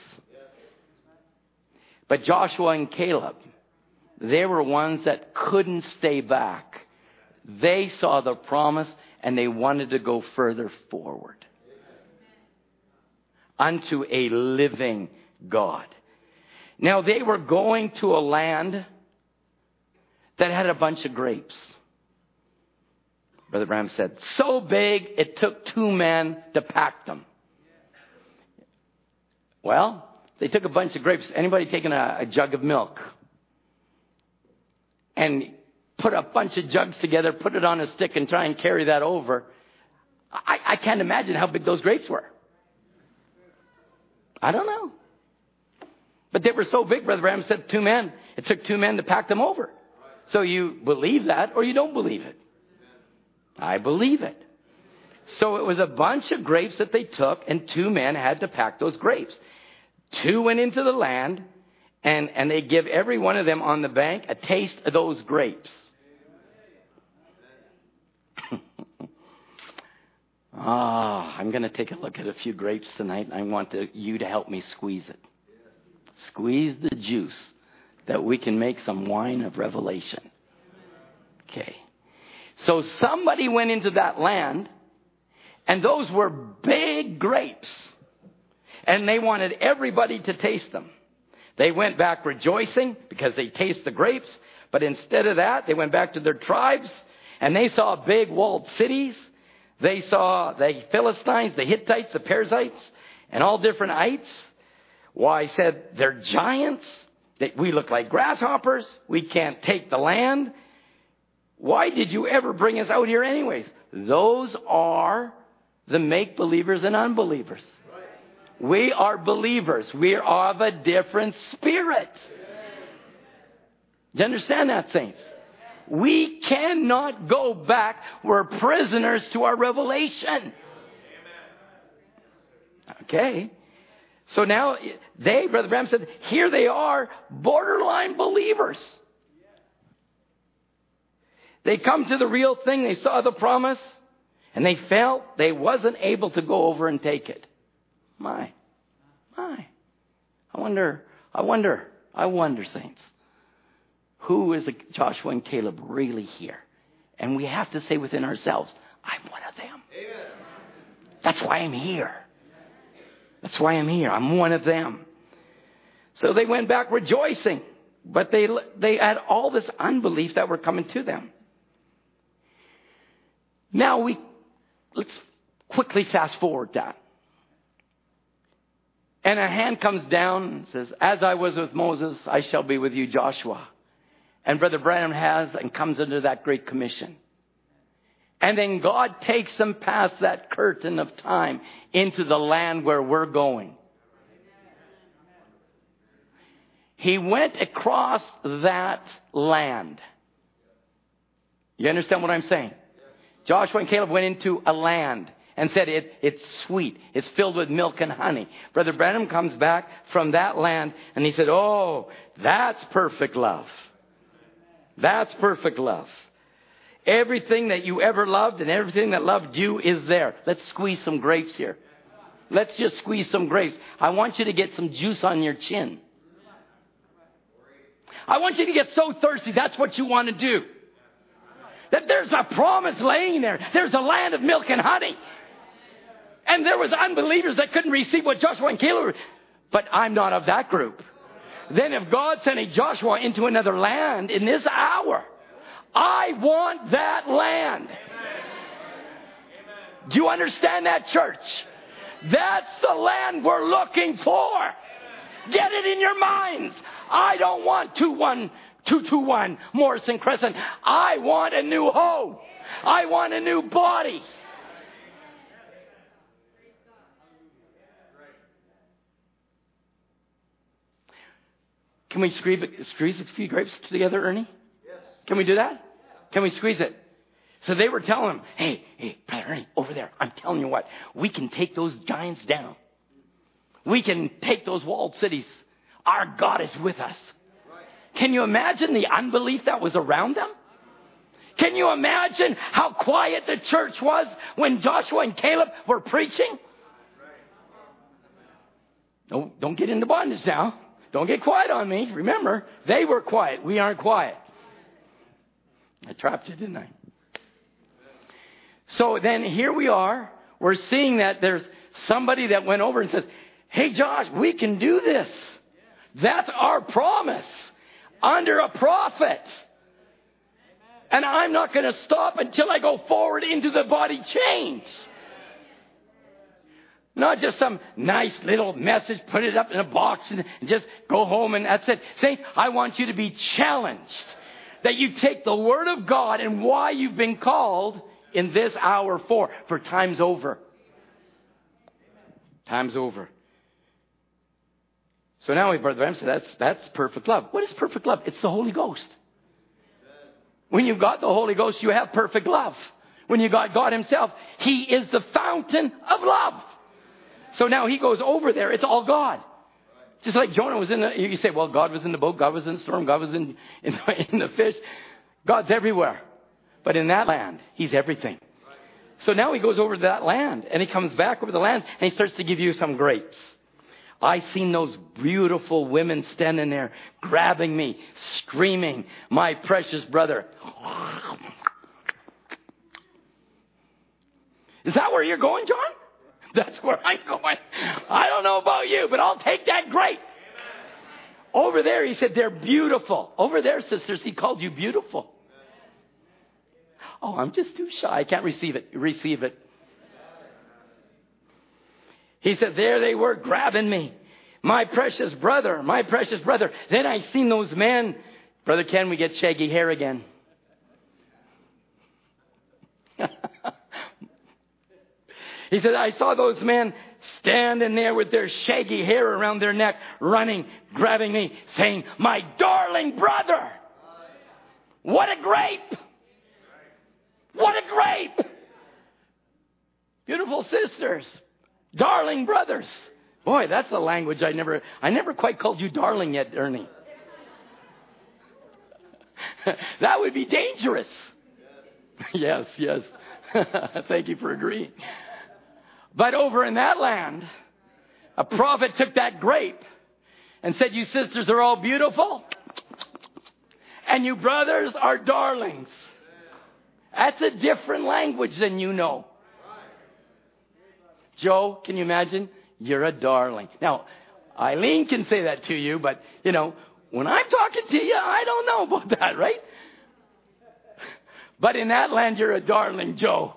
But Joshua and Caleb, they were ones that couldn't stay back. They saw the promise and they wanted to go further forward. Unto a living God. Now they were going to a land that had a bunch of grapes. Brother Branham said, so big it took two men to pack them. Well, they took a bunch of grapes. Anybody taking a jug of milk? And put a bunch of jugs together, put it on a stick and try and carry that over. I can't imagine how big those grapes were. I don't know. But they were so big, Brother Branham said, two men. It took two men to pack them over. So you believe that or you don't believe it. I believe it. So it was a bunch of grapes that they took and two men had to pack those grapes. Two went into the land and they give every one of them on the bank a taste of those grapes. I'm going to take a look at a few grapes tonight. I want you to help me squeeze it. Squeeze the juice that we can make some wine of revelation. Okay. So somebody went into that land and those were big grapes. And they wanted everybody to taste them. They went back rejoicing because they taste the grapes. But instead of that, they went back to their tribes and they saw big walled cities. They saw the Philistines, the Hittites, the Perizzites, and all different ites. Why said they're giants, that we look like grasshoppers. We can't take the land. Why did you ever bring us out here anyways? Those are the make-believers and unbelievers. We are believers. We are of a different spirit. Do you understand that, saints? We cannot go back. We're prisoners to our revelation. Okay. So now they, Brother Branham said, here they are, borderline believers. They come to the real thing. They saw the promise and they felt they wasn't able to go over and take it. My. I wonder, saints, who is Joshua and Caleb really here? And we have to say within ourselves, I'm one of them. Amen. That's why I'm here. I'm one of them. So they went back rejoicing. But they had all this unbelief that were coming to them. Now let's quickly fast forward that. And a hand comes down and says, "As I was with Moses, I shall be with you, Joshua." And Brother Branham comes under that great commission. And then God takes them past that curtain of time into the land where we're going. He went across that land. You understand what I'm saying? Joshua and Caleb went into a land and said, it's sweet. It's filled with milk and honey. Brother Branham comes back from that land and he said, "Oh, that's perfect love. That's perfect love. Everything that you ever loved and everything that loved you is there. Let's squeeze some grapes here. Let's just squeeze some grapes. I want you to get some juice on your chin. I want you to get so thirsty. That's what you want to do. That there's a promise laying there. There's a land of milk and honey." And there was unbelievers that couldn't receive what Joshua and Caleb were. But I'm not of that group. Then if God sent a Joshua into another land in this hour, I want that land. Amen. Do you understand that, church? That's the land we're looking for. Amen. Get it in your minds. I don't want 21221 Morrison Crescent. I want a new home. I want a new body. Can we squeeze a few grapes together, Ernie? Yes. Can we do that? Can we squeeze it? So they were telling him, hey, Brother Ernie, over there, I'm telling you what, we can take those giants down. We can take those walled cities. Our God is with us. Can you imagine the unbelief that was around them? Can you imagine how quiet the church was when Joshua and Caleb were preaching? No, don't get into bondage now. Don't get quiet on me. Remember, they were quiet. We aren't quiet. I trapped you, didn't I? So then here we are. We're seeing that there's somebody that went over and says, "Hey, Josh, we can do this. That's our promise under a prophet. And I'm not going to stop until I go forward into the body change." Not just some nice little message, put it up in a box and just go home and that's it. Saints, I want you to be challenged that you take the word of God and why you've been called in this hour for time's over. Time's over. So now we, Brother Bram said, that's perfect love. What is perfect love? It's the Holy Ghost. When you've got the Holy Ghost, you have perfect love. When you got God himself, he is the fountain of love. So now he goes over there. It's all God. Just like Jonah was in the... You say, well, God was in the boat. God was in the storm. God was in the fish. God's everywhere. But in that land, he's everything. So now he goes over to that land. And he comes back over the land. And he starts to give you some grapes. I seen those beautiful women standing there, grabbing me, screaming, "My precious brother." Is that where you're going, John? That's where I'm going. I don't know about you, but I'll take that grape. Over there, he said, they're beautiful. Over there, sisters, he called you beautiful. Oh, I'm just too shy. I can't receive it. Receive it. He said, there they were grabbing me. My precious brother, my precious brother. Then I seen those men. Brother Ken, we get shaggy hair again. He said, I saw those men standing there with their shaggy hair around their neck, running, grabbing me, saying, "My darling brother." What a grape. What a grape. Beautiful sisters. Darling brothers. Boy, that's a language I never quite called you darling yet, Ernie. That would be dangerous. Yes. Thank you for agreeing. But over in that land, a prophet took that grape and said, "You sisters are all beautiful, and you brothers are darlings." That's a different language than you know. Joe, can you imagine? You're a darling. Now, Eileen can say that to you, but, When I'm talking to you, I don't know about that, right? But in that land, you're a darling Joe.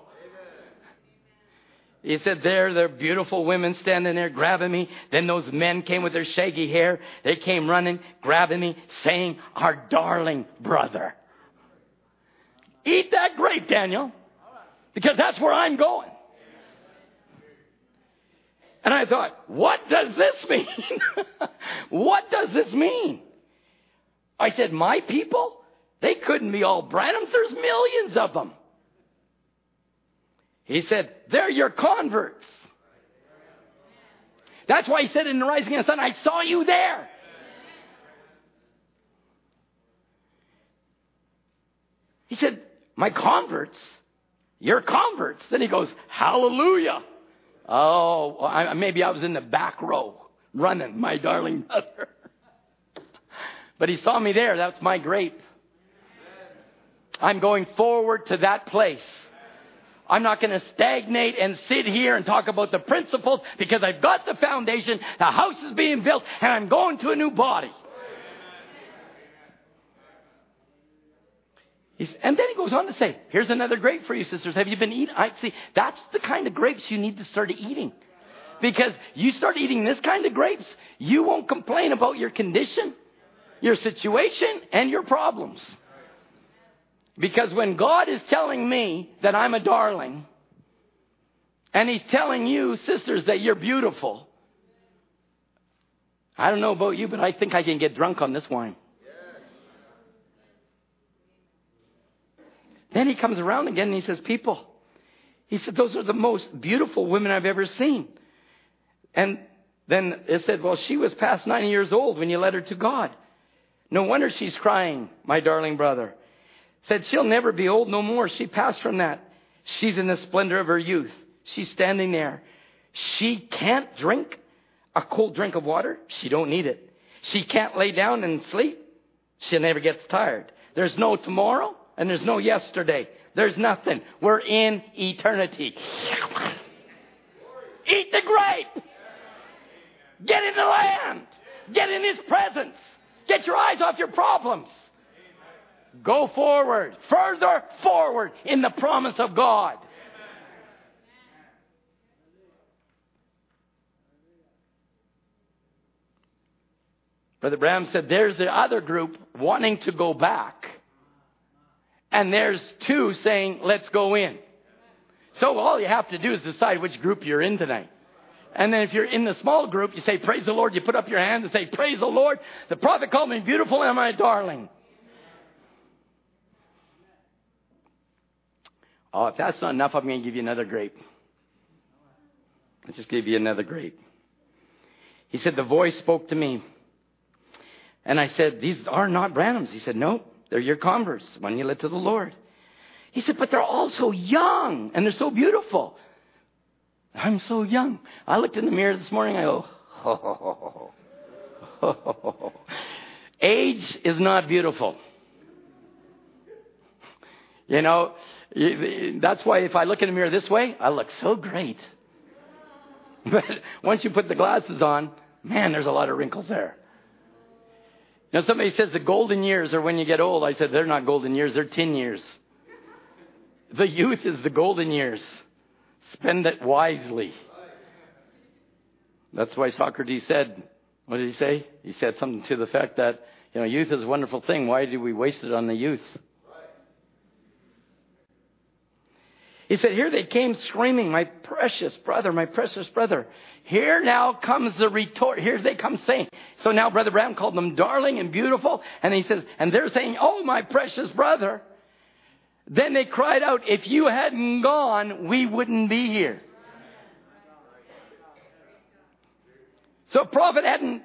He said, there are beautiful women standing there grabbing me. Then those men came with their shaggy hair. They came running, grabbing me, saying, our darling brother. Eat that grape, Daniel, because that's where I'm going. And I thought, what does this mean? What does this mean? I said, my people? They couldn't be all Branhams. There's millions of them. He said, they're your converts. That's why he said in the rising of the sun, I saw you there. He said, my converts, your converts. Then he goes, hallelujah. Oh, maybe I was in the back row running, my darling brother. But he saw me there. That's my grape. I'm going forward to that place. I'm not going to stagnate and sit here and talk about the principles because I've got the foundation. The house is being built and I'm going to a new body. And then he goes on to say, here's another grape for you, sisters. Have you been eating? See, that's the kind of grapes you need to start eating. Because you start eating this kind of grapes, you won't complain about your condition, your situation, and your problems. Because when God is telling me that I'm a darling, and he's telling you, sisters, that you're beautiful, I don't know about you, but I think I can get drunk on this wine. Yes. Then he comes around again and he says, people, he said, those are the most beautiful women I've ever seen. And then it said, well, she was past 90 years old when you led her to God. No wonder she's crying, my darling brother. Said, she'll never be old no more. She passed from that. She's in the splendor of her youth. She's standing there. She can't drink a cold drink of water. She don't need it. She can't lay down and sleep. She never gets tired. There's no tomorrow and there's no yesterday. There's nothing. We're in eternity. Eat the grape. Get in the land. Get in his presence. Get your eyes off your problems. Go forward, further forward in the promise of God. Amen. Brother Branham said, there's the other group wanting to go back. And there's two saying, let's go in. So all you have to do is decide which group you're in tonight. And then if you're in the small group, you say, praise the Lord. You put up your hand and say, praise the Lord. The prophet called me beautiful and my darling. Oh, if that's not enough, I'm going to give you another grape. I'll just give you another grape. He said, the voice spoke to me. And I said, these are not Branhams. He said, no, they're your converts, when you led to the Lord. He said, but they're all so young and they're so beautiful. I'm so young. I looked in the mirror this morning. I go, ho, ho, ho, ho, ho, ho, ho. Age is not beautiful. You know, that's why if I look in the mirror this way, I look so great. But once you put the glasses on, man, there's a lot of wrinkles there. Now, somebody says the golden years are when you get old. I said, they're not golden years. They're 10 years. The youth is the golden years. Spend it wisely. That's why Socrates said, what did he say? He said something to the effect that, you know, youth is a wonderful thing. Why do we waste it on the youth? He said, here they came screaming, my precious brother, my precious brother. Here now comes the retort. Here they come saying. So now Brother Branham called them darling and beautiful. And he says, and they're saying, oh, my precious brother. Then they cried out, if you hadn't gone, we wouldn't be here. So prophet hadn't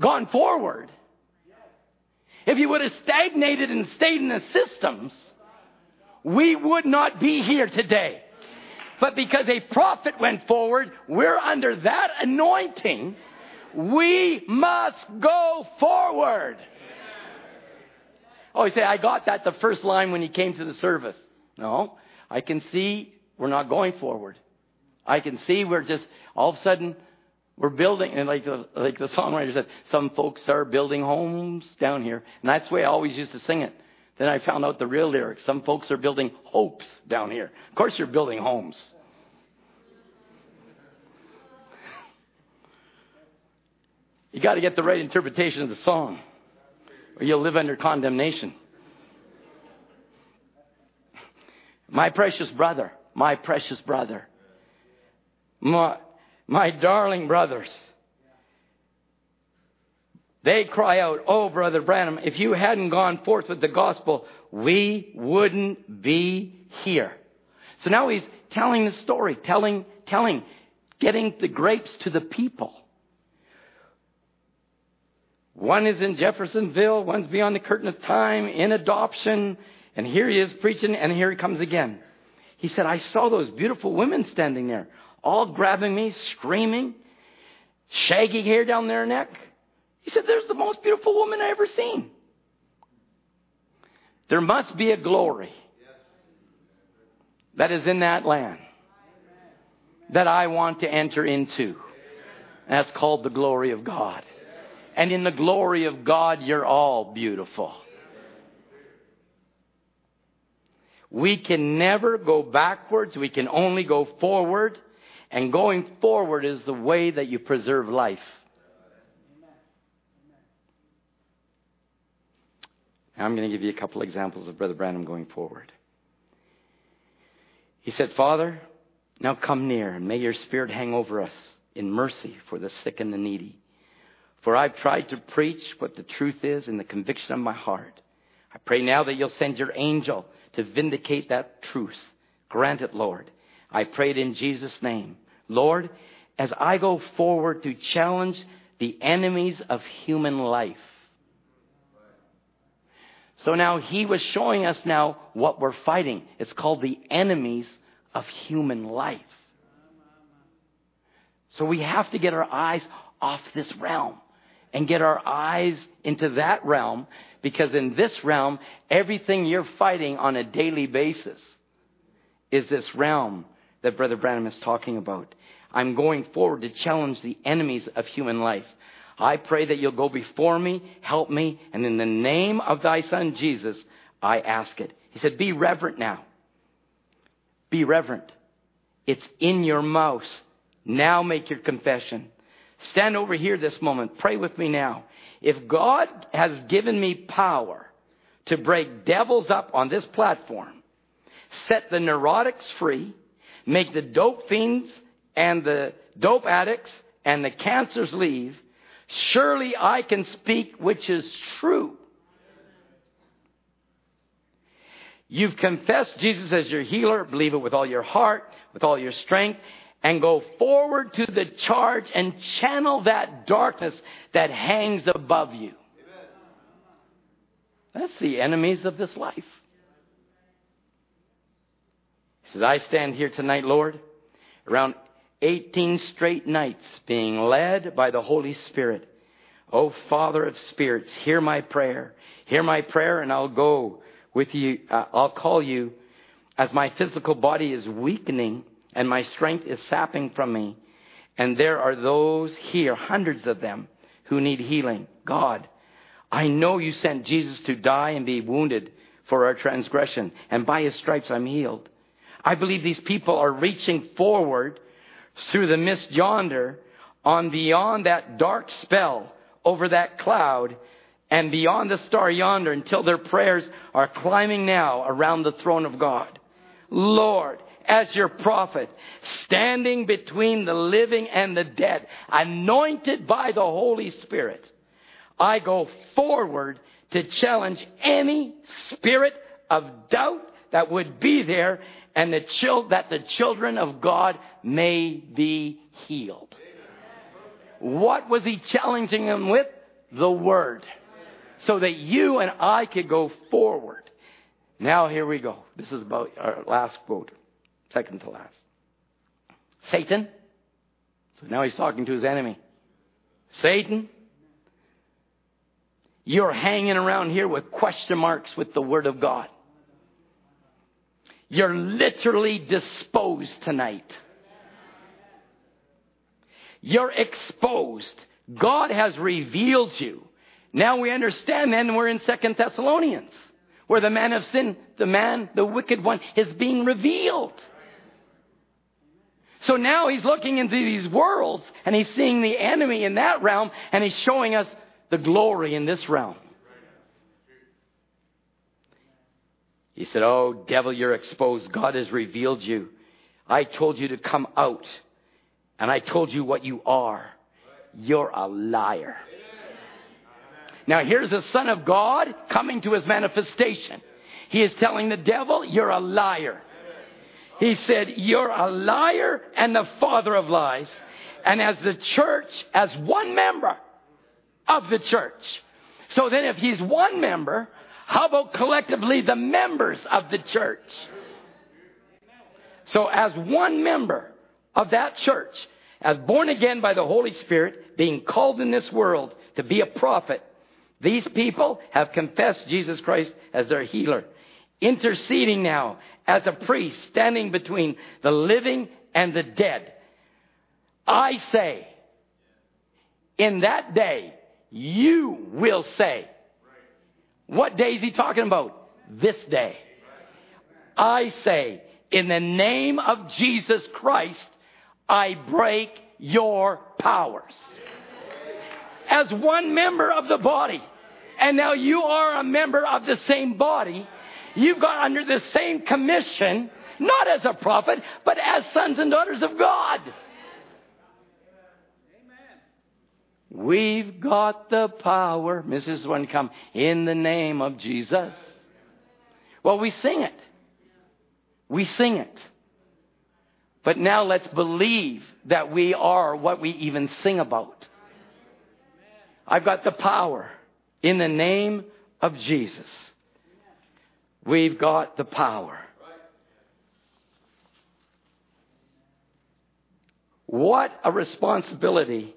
gone forward. If he would have stagnated and stayed in the systems, we would not be here today. But because a prophet went forward, we're under that anointing. We must go forward. Oh, you say, I got that the first line when he came to the service. No, I can see we're not going forward. I can see we're just all of a sudden We're building, and like the songwriter said, some folks are building homes down here. And that's the way I always used to sing it. Then I found out the real lyrics. Some folks are building hopes down here. Of course you're building homes. You got to get the right interpretation of the song, or you'll live under condemnation. My precious brother, my darling brothers, they cry out, "Oh, Brother Branham, if you hadn't gone forth with the gospel, we wouldn't be here." So now he's telling the story, getting the grapes to the people. One is in Jeffersonville, one's beyond the curtain of time, in adoption, and here he is preaching, and here he comes again. He said, I saw those beautiful women standing there, all grabbing me, screaming, shaggy hair down their neck. He said, there's the most beautiful woman I ever seen. There must be a glory that is in that land that I want to enter into. That's called the glory of God. And in the glory of God, you're all beautiful. We can never go backwards. We can only go forward. And going forward is the way that you preserve life. Now I'm going to give you a couple examples of Brother Branham going forward. He said, Father, now come near, and may your spirit hang over us in mercy for the sick and the needy. For I've tried to preach what the truth is in the conviction of my heart. I pray now that you'll send your angel to vindicate that truth. Grant it, Lord. I pray it in Jesus' name. Lord, as I go forward to challenge the enemies of human life. So now he was showing us now what we're fighting. It's called the enemies of human life. So we have to get our eyes off this realm. And get our eyes into that realm. Because in this realm, everything you're fighting on a daily basis is this realm that Brother Branham is talking about. I'm going forward to challenge the enemies of human life. I pray that you'll go before me, help me, and in the name of thy son Jesus, I ask it. He said, be reverent now. Be reverent. It's in your mouth. Now make your confession. Stand over here this moment. Pray with me now. If God has given me power to break devils up on this platform, set the neurotics free, make the dope fiends and the dope addicts and the cancers leave, surely I can speak which is true. You've confessed Jesus as your healer. Believe it with all your heart, with all your strength. And go forward to the charge and channel that darkness that hangs above you. Amen. That's the enemies of this life. He says, I stand here tonight, Lord, around 18 straight nights being led by the Holy Spirit. Oh, Father of spirits, hear my prayer. Hear my prayer and I'll go with you. I'll call you as my physical body is weakening. And my strength is sapping from me. And there are those here, hundreds of them, who need healing. God, I know you sent Jesus to die and be wounded for our transgression. And by his stripes I'm healed. I believe these people are reaching forward through the mist yonder on beyond that dark spell over that cloud and beyond the star yonder until their prayers are climbing now around the throne of God. Lord, as your prophet, standing between the living and the dead, anointed by the Holy Spirit, I go forward to challenge any spirit of doubt that would be there and that the children of God may be healed. What was he challenging them with? The word. So that you and I could go forward. Now here we go. This is about our last quote. Second to last. Satan. So now he's talking to his enemy. Satan, you're hanging around here with question marks with the word of God. You're literally disposed tonight. You're exposed. God has revealed you. Now we understand then we're in 2 Thessalonians. Where the man of sin, the wicked one, is being revealed. So now he's looking into these worlds and he's seeing the enemy in that realm and he's showing us the glory in this realm. He said, oh, devil, you're exposed. God has revealed you. I told you to come out and I told you what you are. You're a liar. Now here's the Son of God coming to his manifestation. He is telling the devil, you're a liar. He said, you're a liar and the father of lies. And as the church, as one member of the church. So then if he's one member, how about collectively the members of the church? So as one member of that church, as born again by the Holy Spirit, being called in this world to be a prophet, these people have confessed Jesus Christ as their healer, interceding now as a priest, standing between the living and the dead. I say, in that day, you will say. What day is he talking about? This day. I say, in the name of Jesus Christ, I break your powers. As one member of the body, and now you are a member of the same body, you've got under the same commission, not as a prophet, but as sons and daughters of God. Amen. We've got the power, Mrs. One come, in the name of Jesus. Well, we sing it. We sing it. But now let's believe that we are what we even sing about. I've got the power in the name of Jesus. We've got the power. What a responsibility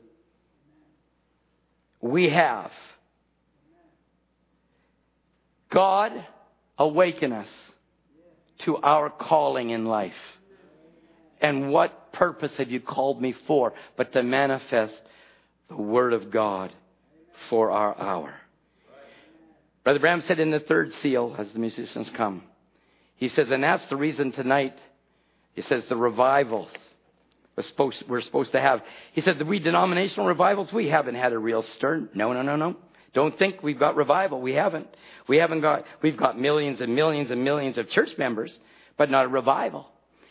we have. God, awaken us to our calling in life. And what purpose have you called me for but to manifest the Word of God for our hour? Brother Branham said in the third seal, as the musicians come, he says, and that's the reason tonight, he says, the revivals we're supposed to have. He said, we denominational revivals, we haven't had a real stir. No. Don't think we've got revival. We haven't. We've got millions and millions and millions of church members, but not a revival.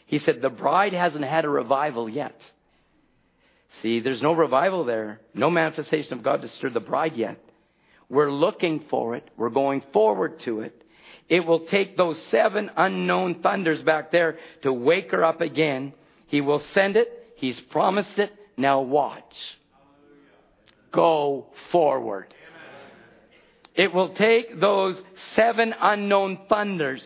He said, the bride hasn't had a revival yet. See, there's no revival there. No manifestation of God to stir the bride yet. We're looking for it. We're going forward to it. It will take those 7 unknown thunders back there to wake her up again. He will send it. He's promised it. Now watch. Go forward. It will take those 7 unknown thunders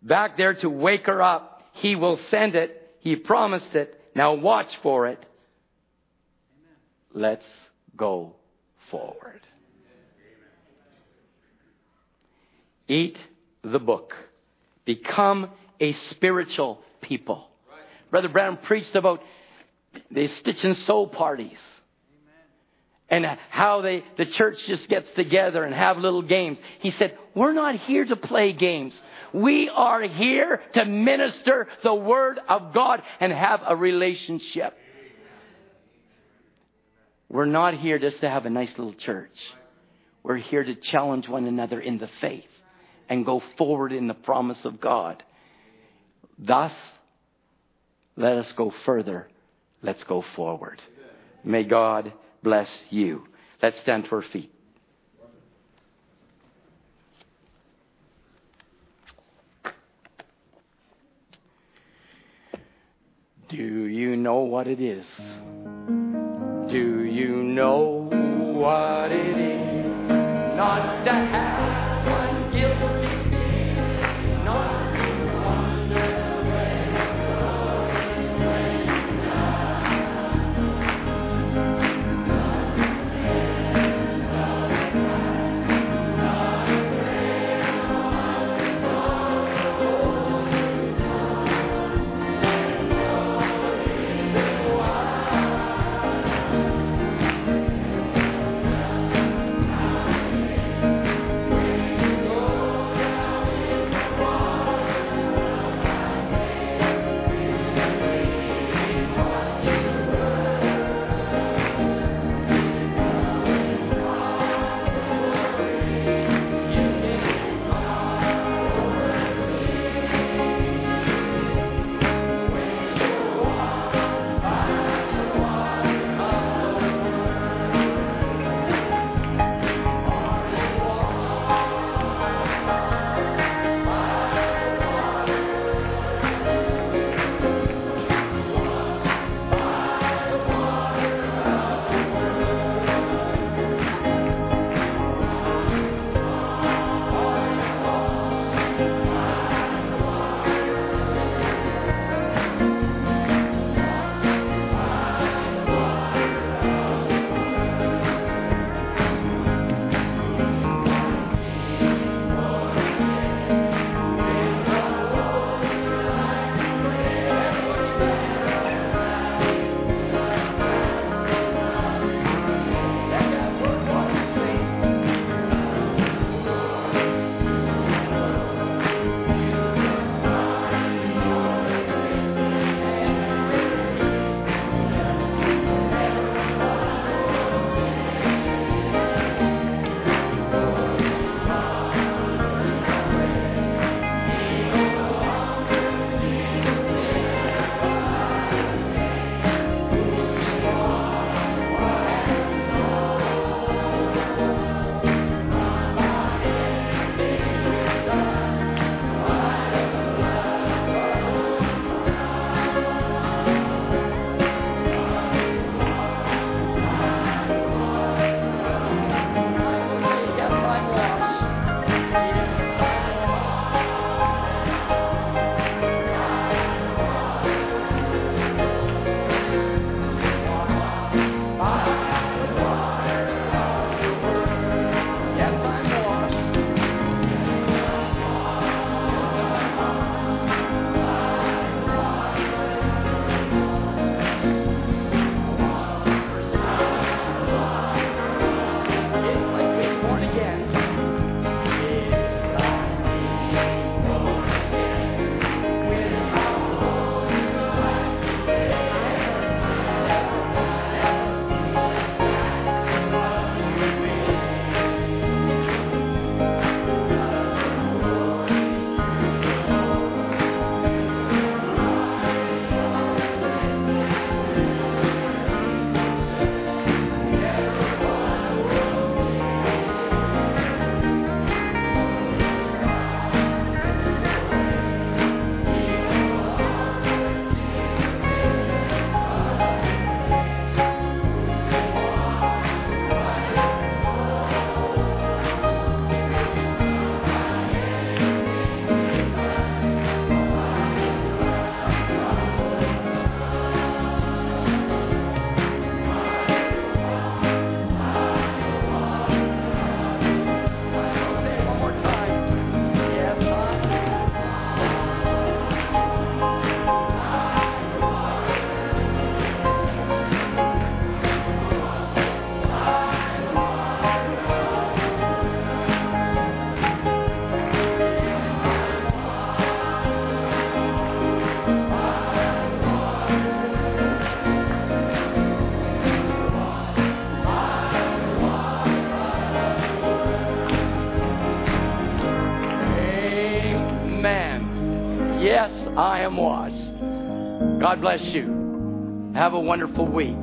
back there to wake her up. He will send it. He promised it. Now watch for it. Let's go forward. Eat the book. Become a spiritual people. Brother Branham preached about the stitch and sew parties. And how the church just gets together and have little games. He said, we're not here to play games. We are here to minister the Word of God and have a relationship. We're not here just to have a nice little church. We're here to challenge one another in the faith and go forward in the promise of God. Thus, let us go further. Let's go forward. May God bless you. Let's stand to our feet. Do you know what it is? Do you know what it is? Not to have one guilty feeling, not to wonder when God is reigning now. Not to stand up high, not to pray on the Lord, and God is alive. Branham was. God bless you. Have a wonderful week.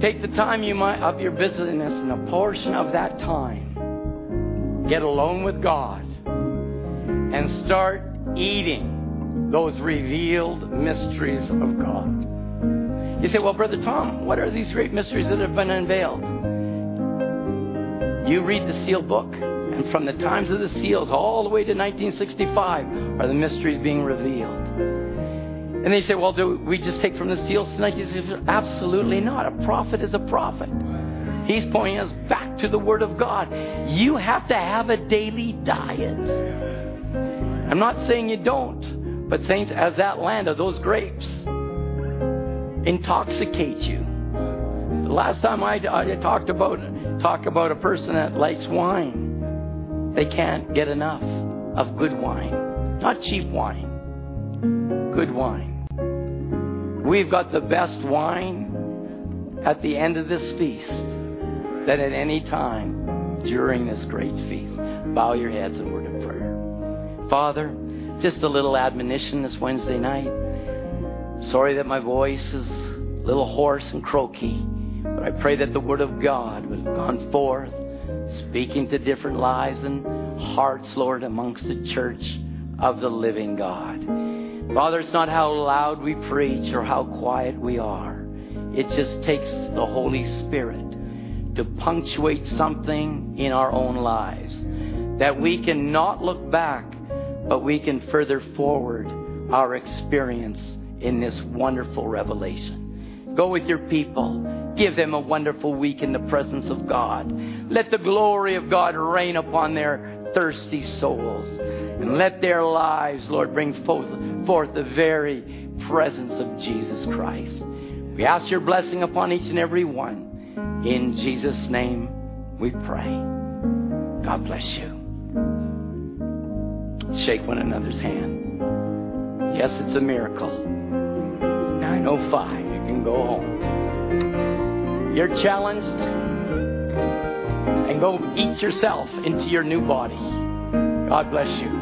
Take the time you might of your busyness and a portion of that time. Get alone with God and start eating those revealed mysteries of God. You say, well, Brother Tom, what are these great mysteries that have been unveiled? You read the sealed book, and from the times of the seals all the way to 1965 are the mysteries being revealed. And they say, well, do we just take from the seals to 1965? Absolutely not. A prophet is a prophet. He's pointing us back to the Word of God. You have to have a daily diet. I'm not saying you don't, but saints, as that land of those grapes intoxicate you. The last time I talked about a person that likes wine, they can't get enough of good wine. Not cheap wine. Good wine. We've got the best wine at the end of this feast than at any time during this great feast. Bow your heads and word of prayer. Father, just a little admonition this Wednesday night. Sorry that my voice is a little hoarse and croaky, but I pray that the Word of God would have gone forth, speaking to different lives and hearts, Lord, amongst the church of the living God. Father, it's not how loud we preach or how quiet we are. It just takes the Holy Spirit to punctuate something in our own lives, that we can not look back, but we can further forward our experience in this wonderful revelation. Go with your people. Give them a wonderful week in the presence of God. Let the glory of God rain upon their thirsty souls. And let their lives, Lord, bring forth the very presence of Jesus Christ. We ask your blessing upon each and every one. In Jesus' name we pray. God bless you. Shake one another's hand. Yes, it's a miracle. 9:05, you can go home. You're challenged, and go eat yourself into your new body. God bless you.